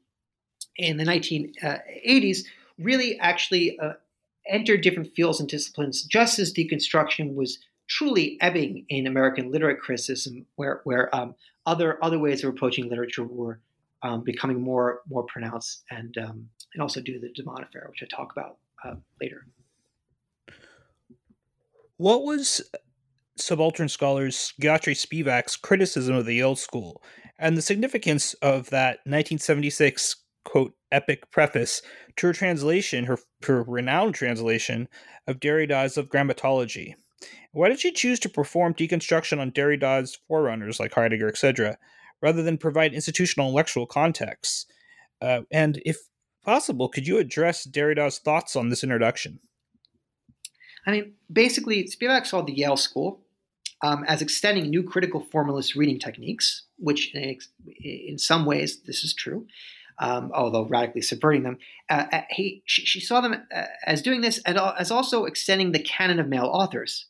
in the nineteen eighties, really actually uh, entered different fields and disciplines, just as deconstruction was truly ebbing in American literary criticism, where where um, other other ways of approaching literature were Um, becoming more more pronounced, and um, and also due to the de Man affair, which I talk about uh, later. What was subaltern scholars Gayatri Spivak's criticism of the Yale School and the significance of that nineteen seventy-six quote epic preface to her translation, her her renowned translation of Derrida's Of Grammatology? Why did she choose to perform deconstruction on Derrida's forerunners like Heidegger, et cetera, rather than provide institutional intellectual contexts? Uh, and if possible, could you address Derrida's thoughts on this introduction? I mean, basically, Spivak saw the Yale School um, as extending new critical formalist reading techniques, which in, in some ways, this is true, um, although radically subverting them. Uh, he, she, she saw them as doing this and as also extending the canon of male authors.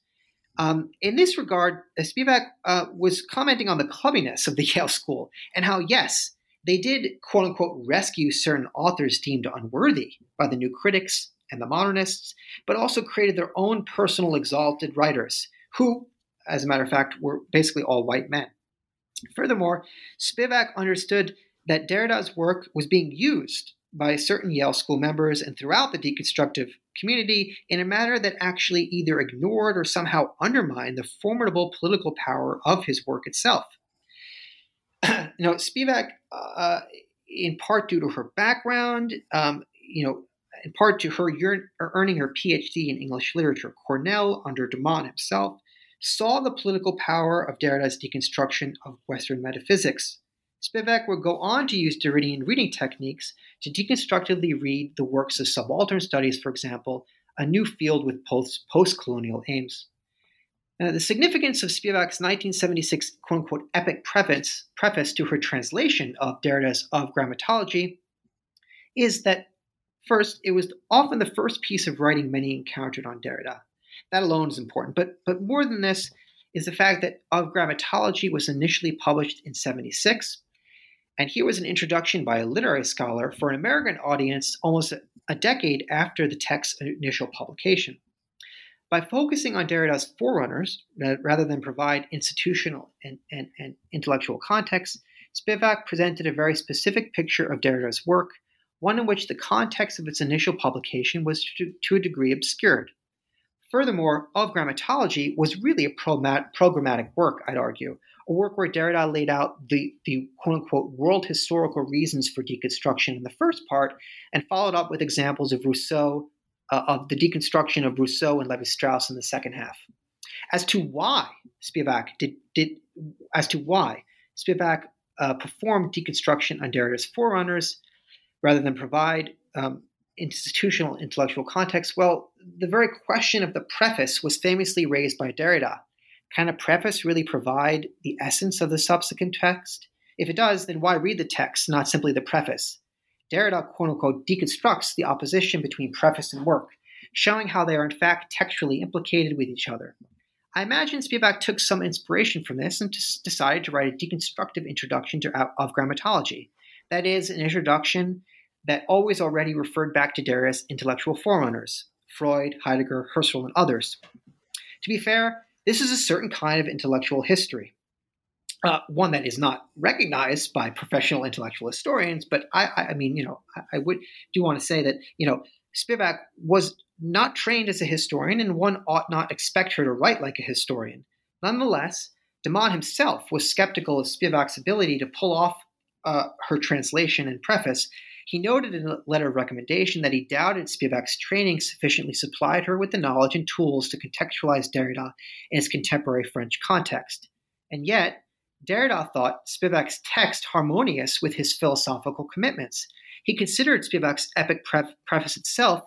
Um, in this regard, Spivak uh, was commenting on the clubbiness of the Yale School and how, yes, they did, quote-unquote, rescue certain authors deemed unworthy by the new critics and the modernists, but also created their own personal exalted writers who, as a matter of fact, were basically all white men. Furthermore, Spivak understood that Derrida's work was being used by certain Yale School members and throughout the deconstructive community in a manner that actually either ignored or somehow undermined the formidable political power of his work itself. you know, Spivak, uh, in part due to her background, um, you know, in part to her year- earning her P H D in English literature at Cornell under de Man himself, saw the political power of Derrida's deconstruction of Western metaphysics. Spivak would go on to use Derridean reading techniques to deconstructively read the works of subaltern studies, for example, a new field with post-colonial aims. Now, the significance of Spivak's nineteen seventy-six quote-unquote epic preface, preface to her translation of Derrida's Of Grammatology is that, first, it was often the first piece of writing many encountered on Derrida. That alone is important, but, but more than this is the fact that Of Grammatology was initially published in seventy-six, and here was an introduction by a literary scholar for an American audience almost a, a decade after the text's initial publication. By focusing on Derrida's forerunners, rather than provide institutional and, and, and intellectual context, Spivak presented a very specific picture of Derrida's work, one in which the context of its initial publication was to, to a degree obscured. Furthermore, Of Grammatology was really a programmatic work, I'd argue, a work where Derrida laid out the, the quote-unquote world historical reasons for deconstruction in the first part and followed up with examples of Rousseau, uh, of the deconstruction of Rousseau and Lévi-Strauss in the second half. As to why Spivak did, did as to why Spivak uh, performed deconstruction on Derrida's forerunners rather than provide um, institutional intellectual context, well, the very question of the preface was famously raised by Derrida. Can a preface really provide the essence of the subsequent text? If it does, then why read the text, not simply the preface? Derrida, quote-unquote, deconstructs the opposition between preface and work, showing how they are in fact textually implicated with each other. I imagine Spivak took some inspiration from this and decided to write a deconstructive introduction to Of Grammatology. That is, an introduction that always already referred back to Derrida's intellectual forerunners, Freud, Heidegger, Husserl, and others. To be fair, this is a certain kind of intellectual history, uh, one that is not recognized by professional intellectual historians, but I, I, I mean, you know, I, I would do want to say that, you know, Spivak was not trained as a historian, and one ought not expect her to write like a historian. Nonetheless, de Man himself was skeptical of Spivak's ability to pull off uh, her translation and preface. He noted in a letter of recommendation that he doubted Spivak's training sufficiently supplied her with the knowledge and tools to contextualize Derrida in its contemporary French context. And yet, Derrida thought Spivak's text harmonious with his philosophical commitments. He considered Spivak's epic pref- preface itself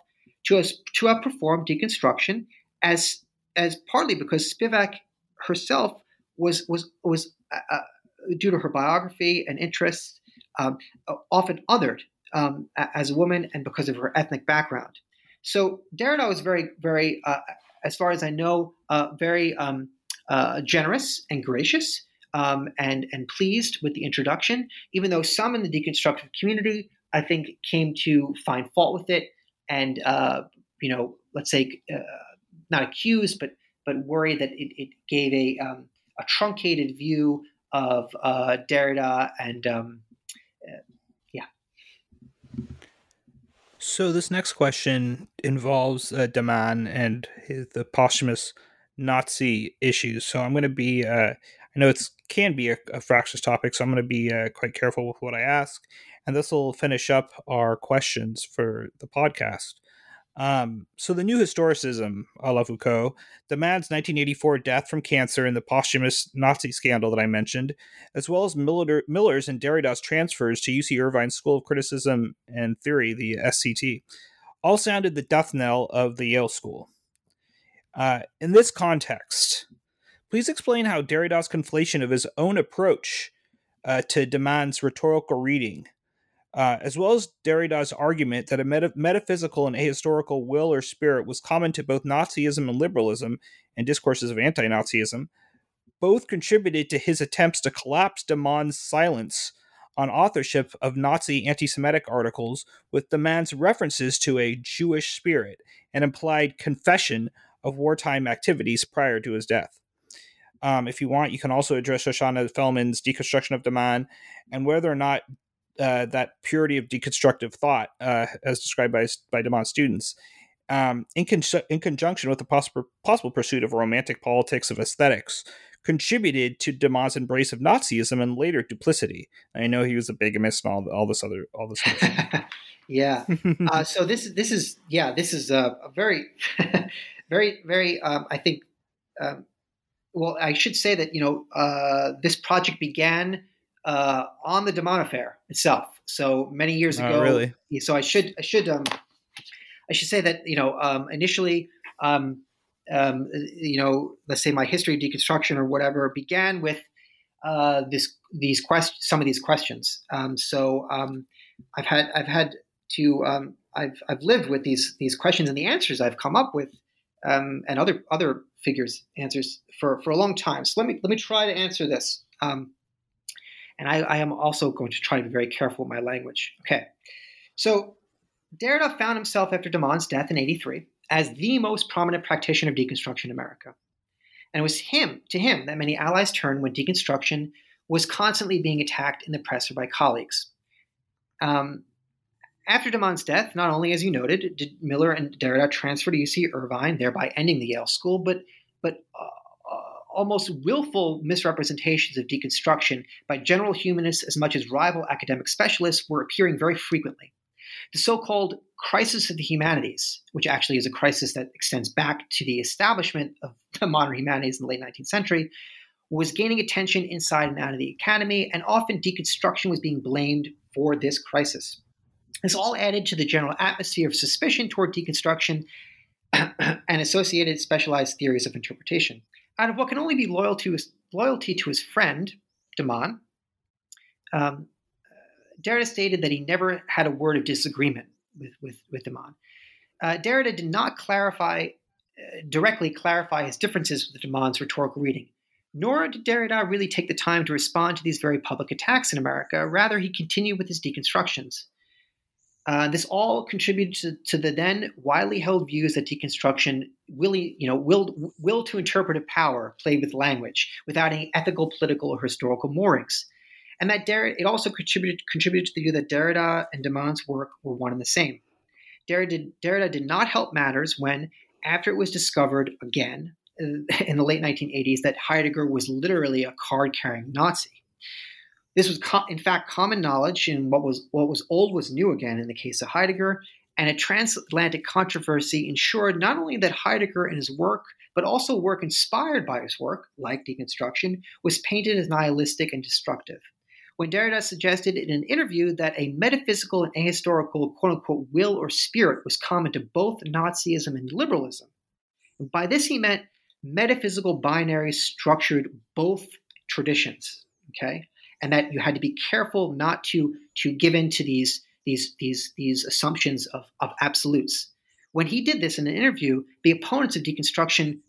to, as, to have performed deconstruction as, as partly because Spivak herself was, was, was uh, due to her biography and interests, um, often othered. Um, as a woman and because of her ethnic background. So Derrida was very, very, uh, as far as I know, uh, very um, uh, generous and gracious um, and, and pleased with the introduction, even though some in the deconstructive community, I think, came to find fault with it and, uh, you know, let's say, uh, not accused, but but worried that it, it gave a, um, a truncated view of uh, Derrida and um So this next question involves uh, de Man and his, the posthumous Nazi issues. So I'm going to be, uh, I know it can be a, a fractious topic, so I'm going to be uh, quite careful with what I ask. And this will finish up our questions for the podcast. Um, so the new historicism, a la Foucault, de Man's nineteen eighty-four death from cancer and the posthumous Nazi scandal that I mentioned, as well as Miller, Miller's and Derrida's transfers to U C Irvine's School of Criticism and Theory, the S C T, all sounded the death knell of the Yale School. Uh, in this context, please explain how Derrida's conflation of his own approach uh, to de Man's rhetorical reading Uh, as well as Derrida's argument that a meta- metaphysical and ahistorical will or spirit was common to both Nazism and liberalism and discourses of anti-Nazism, both contributed to his attempts to collapse de Man's silence on authorship of Nazi anti-Semitic articles with de Man's references to a Jewish spirit and implied confession of wartime activities prior to his death. Um, if you want, you can also address Shoshana Felman's Deconstruction of de Man and whether or not Uh, that purity of deconstructive thought, uh, as described by by de Man students, um, in, con- in conjunction with the poss- possible pursuit of a romantic politics of aesthetics, contributed to de Man's embrace of Nazism and later duplicity. I know he was a bigamist and all, all this other all this. Other yeah. uh, so this this is yeah this is a, a very very very um, I think um, well, I should say that, you know, uh, this project began uh, on the de Man affair itself. So many years oh, ago. Really? So I should, I should, um, I should say that, you know, um, initially, um, um, you know, let's say my history of deconstruction or whatever began with uh, this, these questions, some of these questions. Um, so um, I've had, I've had to, um, I've, I've lived with these, these questions and the answers I've come up with, um, and other, other figures answers for, for a long time. So let me, let me try to answer this. Um, and I, I am also going to try to be very careful with my language. Okay. So Derrida found himself after de Man's death in eighty-three as the most prominent practitioner of deconstruction in America. And it was him, to him, that many allies turned when deconstruction was constantly being attacked in the press or by colleagues. Um, After de Man's death, not only, as you noted, did Miller and Derrida transfer to U C Irvine, thereby ending the Yale School, but but uh, uh, almost willful misrepresentations of deconstruction by general humanists as much as rival academic specialists were appearing very frequently. The so-called crisis of the humanities, which actually is a crisis that extends back to the establishment of the modern humanities in the late nineteenth century, was gaining attention inside and out of the academy, and often deconstruction was being blamed for this crisis. This all added to the general atmosphere of suspicion toward deconstruction and associated specialized theories of interpretation. Out of what can only be loyal to his, loyalty to his friend, de Man, um, Derrida stated that he never had a word of disagreement with, with, with de Man. Uh, Derrida did not clarify, uh, directly clarify his differences with de Man's rhetorical reading, nor did Derrida really take the time to respond to these very public attacks in America. Rather, he continued with his deconstructions. Uh, this all contributed to, to the then widely held views that deconstruction really, you know, will will to interpretive power played with language without any ethical, political, or historical moorings, and that Derrida, it also contributed contributed to the view that Derrida and de Man's work were one and the same. Derrida, Derrida did not help matters when, after it was discovered again in the late nineteen eighties that Heidegger was literally a card-carrying Nazi. This was, co- in fact, common knowledge, and what was what was old was new again in the case of Heidegger, and a transatlantic controversy ensured not only that Heidegger and his work, but also work inspired by his work, like deconstruction, was painted as nihilistic and destructive. When Derrida suggested in an interview that a metaphysical and ahistorical, quote-unquote, will or spirit was common to both Nazism and liberalism, and by this he meant metaphysical binaries structured both traditions, okay? And that you had to be careful not to to give in to these these these these assumptions of, of absolutes. When he did this in an interview, the opponents of deconstruction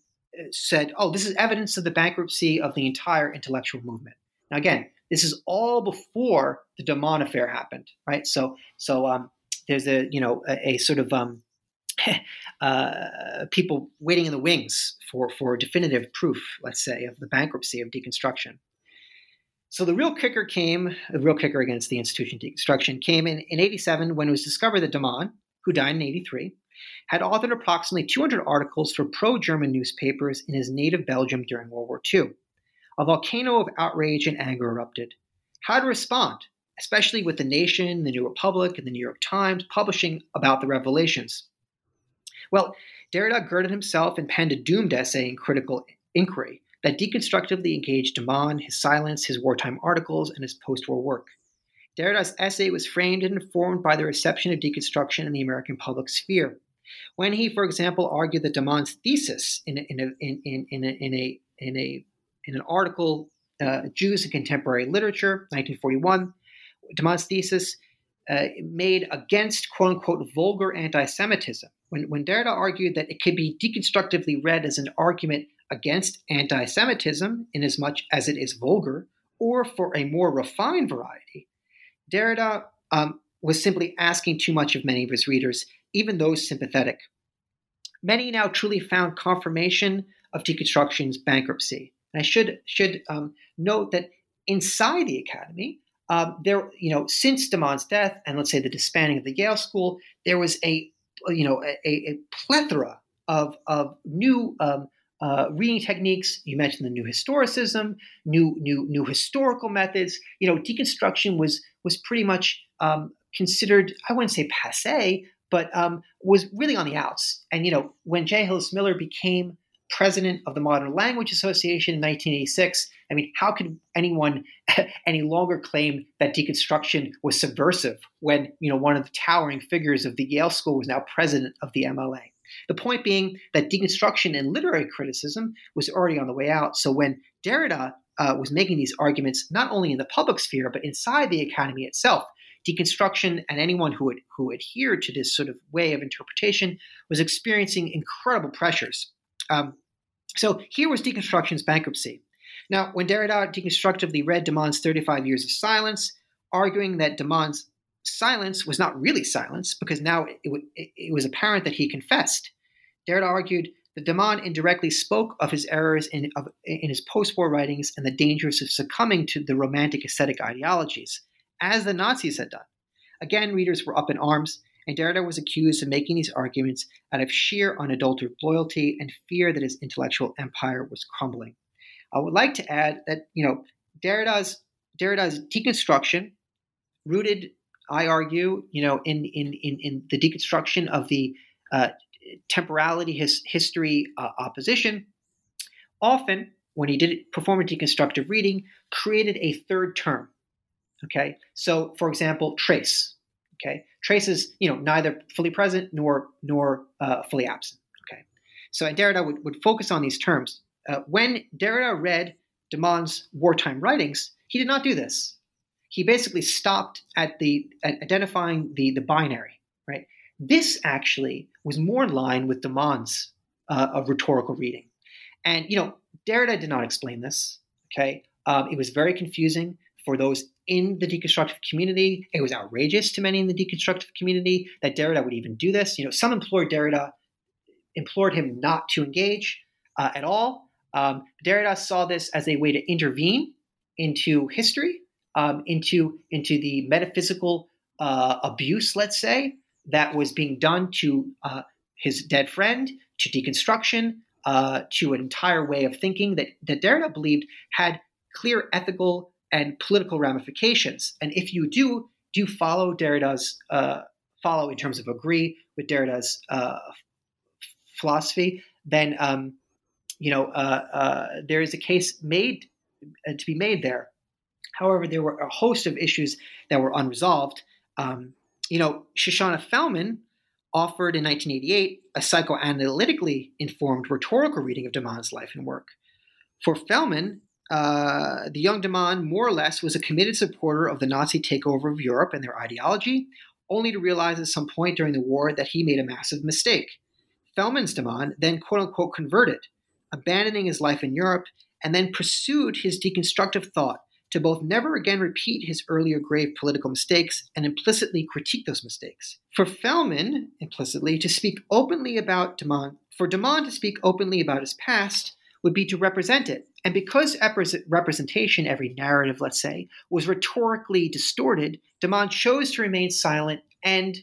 said, "Oh, this is evidence of the bankruptcy of the entire intellectual movement." Now, again, this is all before the de Man affair happened, right? So, so um, there's a you know a, a sort of um, uh, people waiting in the wings for for definitive proof, let's say, of the bankruptcy of deconstruction. So the real kicker came, the real kicker against the institution of deconstruction came in, in eighty-seven when it was discovered that de Man, who died in eighty-three, had authored approximately two hundred articles for pro-German newspapers in his native Belgium during World War Two. A volcano of outrage and anger erupted. How to respond, especially with The Nation, The New Republic, and The New York Times publishing about the revelations? Well, Derrida girded himself and penned a doomed essay in Critical Inquiry that deconstructively engaged de Man, his silence, his wartime articles, and his post-war work. Derrida's essay was framed and informed by the reception of deconstruction in the American public sphere. When he, for example, argued that de Man's thesis in a, in a, in, in, in, a, in, a, in, a, in an article, uh, Jews in Contemporary Literature, nineteen forty-one, de Man's thesis uh, made against, quote-unquote, vulgar anti-Semitism. When, when Derrida argued that it could be deconstructively read as an argument against anti-Semitism, inasmuch as it is vulgar, or for a more refined variety, Derrida um, was simply asking too much of many of his readers, even those sympathetic. Many now truly found confirmation of deconstruction's bankruptcy. And I should should um, note that inside the academy, uh, there you know since de Man's death and let's say the disbanding of the Yale School, there was a you know a, a plethora of of new um, Uh, reading techniques. You mentioned the new historicism, new new new historical methods. You know, deconstruction was was pretty much um, considered, I wouldn't say passé, but um, was really on the outs. And you know, when J. Hillis Miller became president of the Modern Language Association in nineteen eighty-six. I mean, how could anyone any longer claim that deconstruction was subversive when, you know, one of the towering figures of the Yale School was now president of the M L A? The point being that deconstruction and literary criticism was already on the way out. So when Derrida uh, was making these arguments, not only in the public sphere, but inside the academy itself, deconstruction and anyone who, ad- who adhered to this sort of way of interpretation was experiencing incredible pressures. Um, so here was deconstruction's bankruptcy. Now, when Derrida deconstructively read de Man's thirty-five years of Silence, arguing that de Man's silence was not really silence because now it, w- it was apparent that he confessed, Derrida argued that de Man indirectly spoke of his errors in, of, in his post-war writings and the dangers of succumbing to the romantic aesthetic ideologies, as the Nazis had done. Again, readers were up in arms, and Derrida was accused of making these arguments out of sheer unadulterated loyalty and fear that his intellectual empire was crumbling. I would like to add that, you know, Derrida's, Derrida's deconstruction rooted, I argue, you know, in in in, in the deconstruction of the uh, temporality his, history uh, opposition, often, when he did perform a deconstructive reading, created a third term. Okay, so for example, trace. Okay, trace is, you know, neither fully present nor nor uh, fully absent. Okay, so and Derrida would, would focus on these terms. Uh, when Derrida read de Man's wartime writings, he did not do this. He basically stopped at the at identifying the the binary. Right. This actually was more in line with de Man's uh, of rhetorical reading, and you know, Derrida did not explain this. Okay, um, it was very confusing for those in the deconstructive community. It was outrageous to many in the deconstructive community that Derrida would even do this. You know, some implored Derrida, implored him not to engage uh, at all. Um, Derrida saw this as a way to intervene into history, um, into into the metaphysical uh, abuse, let's say, that was being done to uh, his dead friend, to deconstruction, uh, to an entire way of thinking that, that Derrida believed had clear ethical and political ramifications. And if you do, do follow Derrida's, uh, follow in terms of agree with Derrida's uh, philosophy, then, um, you know, uh, uh, there is a case made uh, to be made there. However, there were a host of issues that were unresolved. Um, you know, Shoshana Felman offered in nineteen eighty-eight a psychoanalytically informed rhetorical reading of de Man's life and work. For Felman, Uh, the young de Man, more or less, was a committed supporter of the Nazi takeover of Europe and their ideology, only to realize at some point during the war that he made a massive mistake. Felman's de Man then, quote-unquote, converted, abandoning his life in Europe, and then pursued his deconstructive thought to both never again repeat his earlier grave political mistakes and implicitly critique those mistakes. For Felman, implicitly, to speak openly about de Man, for de Man to speak openly about his past would be to represent it. And because representation, every narrative, let's say, was rhetorically distorted, de Man chose to remain silent, and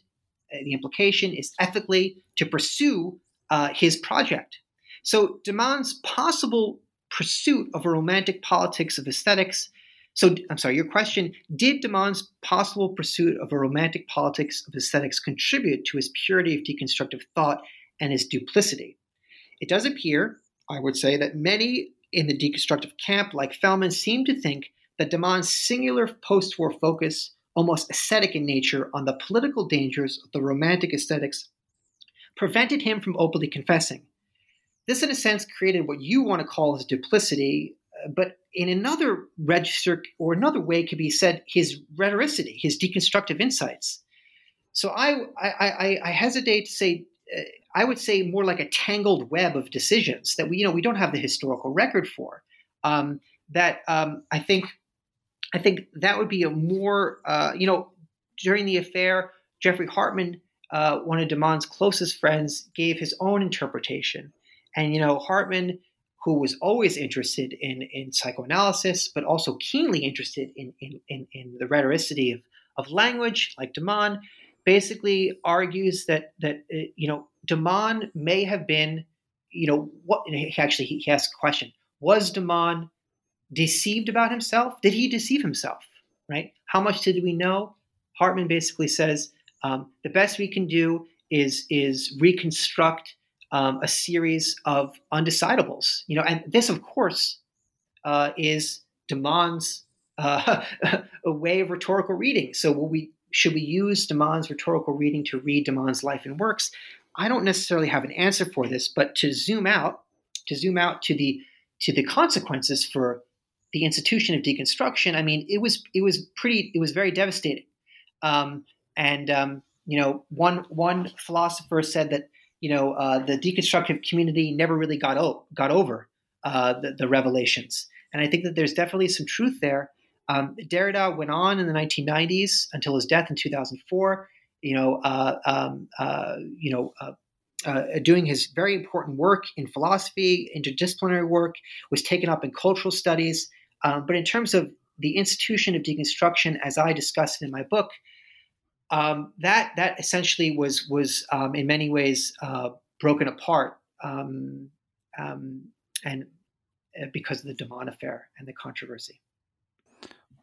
the implication is ethically to pursue uh, his project. So de Man's possible pursuit of a romantic politics of aesthetics, so I'm sorry, your question, did de Man's possible pursuit of a romantic politics of aesthetics contribute to his purity of deconstructive thought and his duplicity? It does appear, I would say, that many in the deconstructive camp, like Felman, seem to think that de Man's singular post-war focus, almost ascetic in nature, on the political dangers of the romantic aesthetics prevented him from openly confessing. This, in a sense, created what you want to call his duplicity, but in another register or another way could be said his rhetoricity, his deconstructive insights. So I, I, I, I hesitate to say uh, I would say more like a tangled web of decisions that we, you know, we don't have the historical record for. Um, that um, I think, I think that would be a more, uh, you know, during the affair, Jeffrey Hartman, uh, one of de Man's closest friends, gave his own interpretation, and you know, Hartman, who was always interested in in psychoanalysis, but also keenly interested in in in, in the rhetoricity of of language, like de Man, basically argues that that uh, you know. de Man may have been, you know, what actually he, he asked a question. Was de Man deceived about himself? Did he deceive himself, right? How much did we know? Hartman basically says um, the best we can do is, is reconstruct um, a series of undecidables, you know, and this, of course, uh, is de Man's uh, a way of rhetorical reading. So will we, should we use de Man's rhetorical reading to read de Man's life and works? I don't necessarily have an answer for this, but to zoom out, to zoom out to the to the consequences for the institution of deconstruction, I mean, it was it was pretty, it was very devastating. Um, and um, you know, one one philosopher said that you know uh, the deconstructive community never really got o- got over uh, the, the revelations, and I think that there's definitely some truth there. Um, Derrida went on in the nineteen nineties until his death in two thousand four. You know, uh, um, uh, you know, uh, uh, doing his very important work in philosophy, interdisciplinary work, was taken up in cultural studies. Um, but in terms of the institution of deconstruction, as I discussed in my book, um, that that essentially was was um, in many ways uh, broken apart, um, um, and uh, because of the de Man affair and the controversy.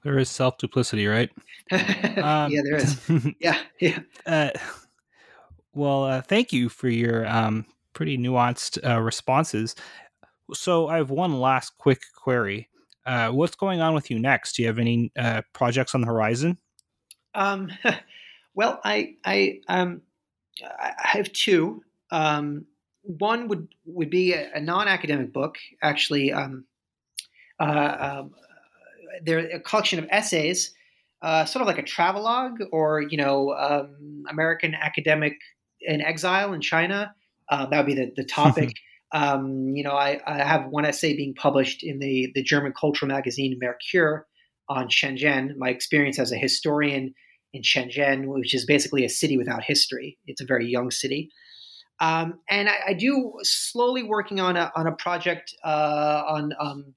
There is self-duplicity, right? um, yeah, there is. Yeah, yeah. Uh, well, uh, thank you for your um, pretty nuanced uh, responses. So I have one last quick query. Uh, what's going on with you next? Do you have any uh, projects on the horizon? Um, well, I I, um, I have two. Um, one would, would be a, a non-academic book, actually. Um, uh, um, They're a collection of essays, uh, sort of like a travelogue, or you know, um, American academic in exile in China. Uh, that would be the, the topic. um, you know, I, I have one essay being published in the the German cultural magazine Mercure on Shenzhen. My experience as a historian in Shenzhen, which is basically a city without history. It's a very young city, um, and I, I do slowly working on a on a project uh, on. Um,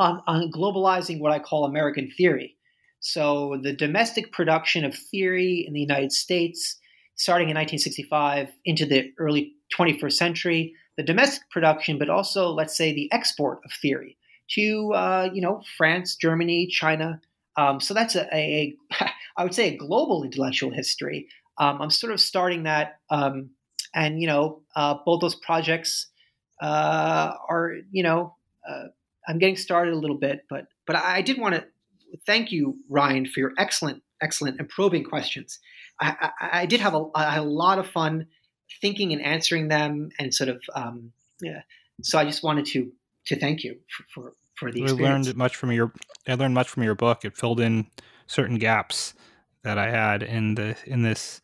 On, on globalizing what I call American theory. So the domestic production of theory in the United States, starting in nineteen sixty-five into the early twenty-first century, the domestic production, but also, let's say, the export of theory to, uh, you know, France, Germany, China. Um, so that's a, a, a, I would say, a global intellectual history. Um, I'm sort of starting that. Um, and, you know, uh, both those projects uh, are, you know, uh, I'm getting started a little bit, but but I did want to thank you, Ryan, for your excellent, excellent and probing questions. I, I, I did have a, I had a lot of fun thinking and answering them, and sort of um, yeah. So I just wanted to to thank you for for, for the experience. I learned much from your I learned much from your book. It filled in certain gaps that I had in the in this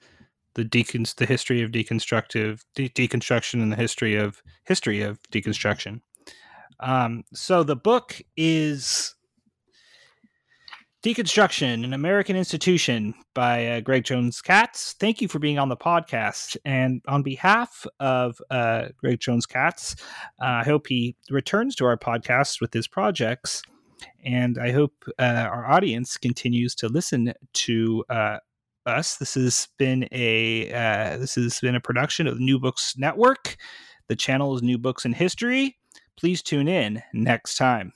the decon the history of deconstructive de- deconstruction and the history of history of deconstruction. Um, so the book is Deconstruction: An American Institution by uh, Greg Jones-Katz. Thank you for being on the podcast. And on behalf of uh, Greg Jones-Katz, uh, I hope he returns to our podcast with his projects. And I hope uh, our audience continues to listen to uh, us. This has been a uh, this has been a production of the New Books Network. The channel is New Books in History. Please tune in next time.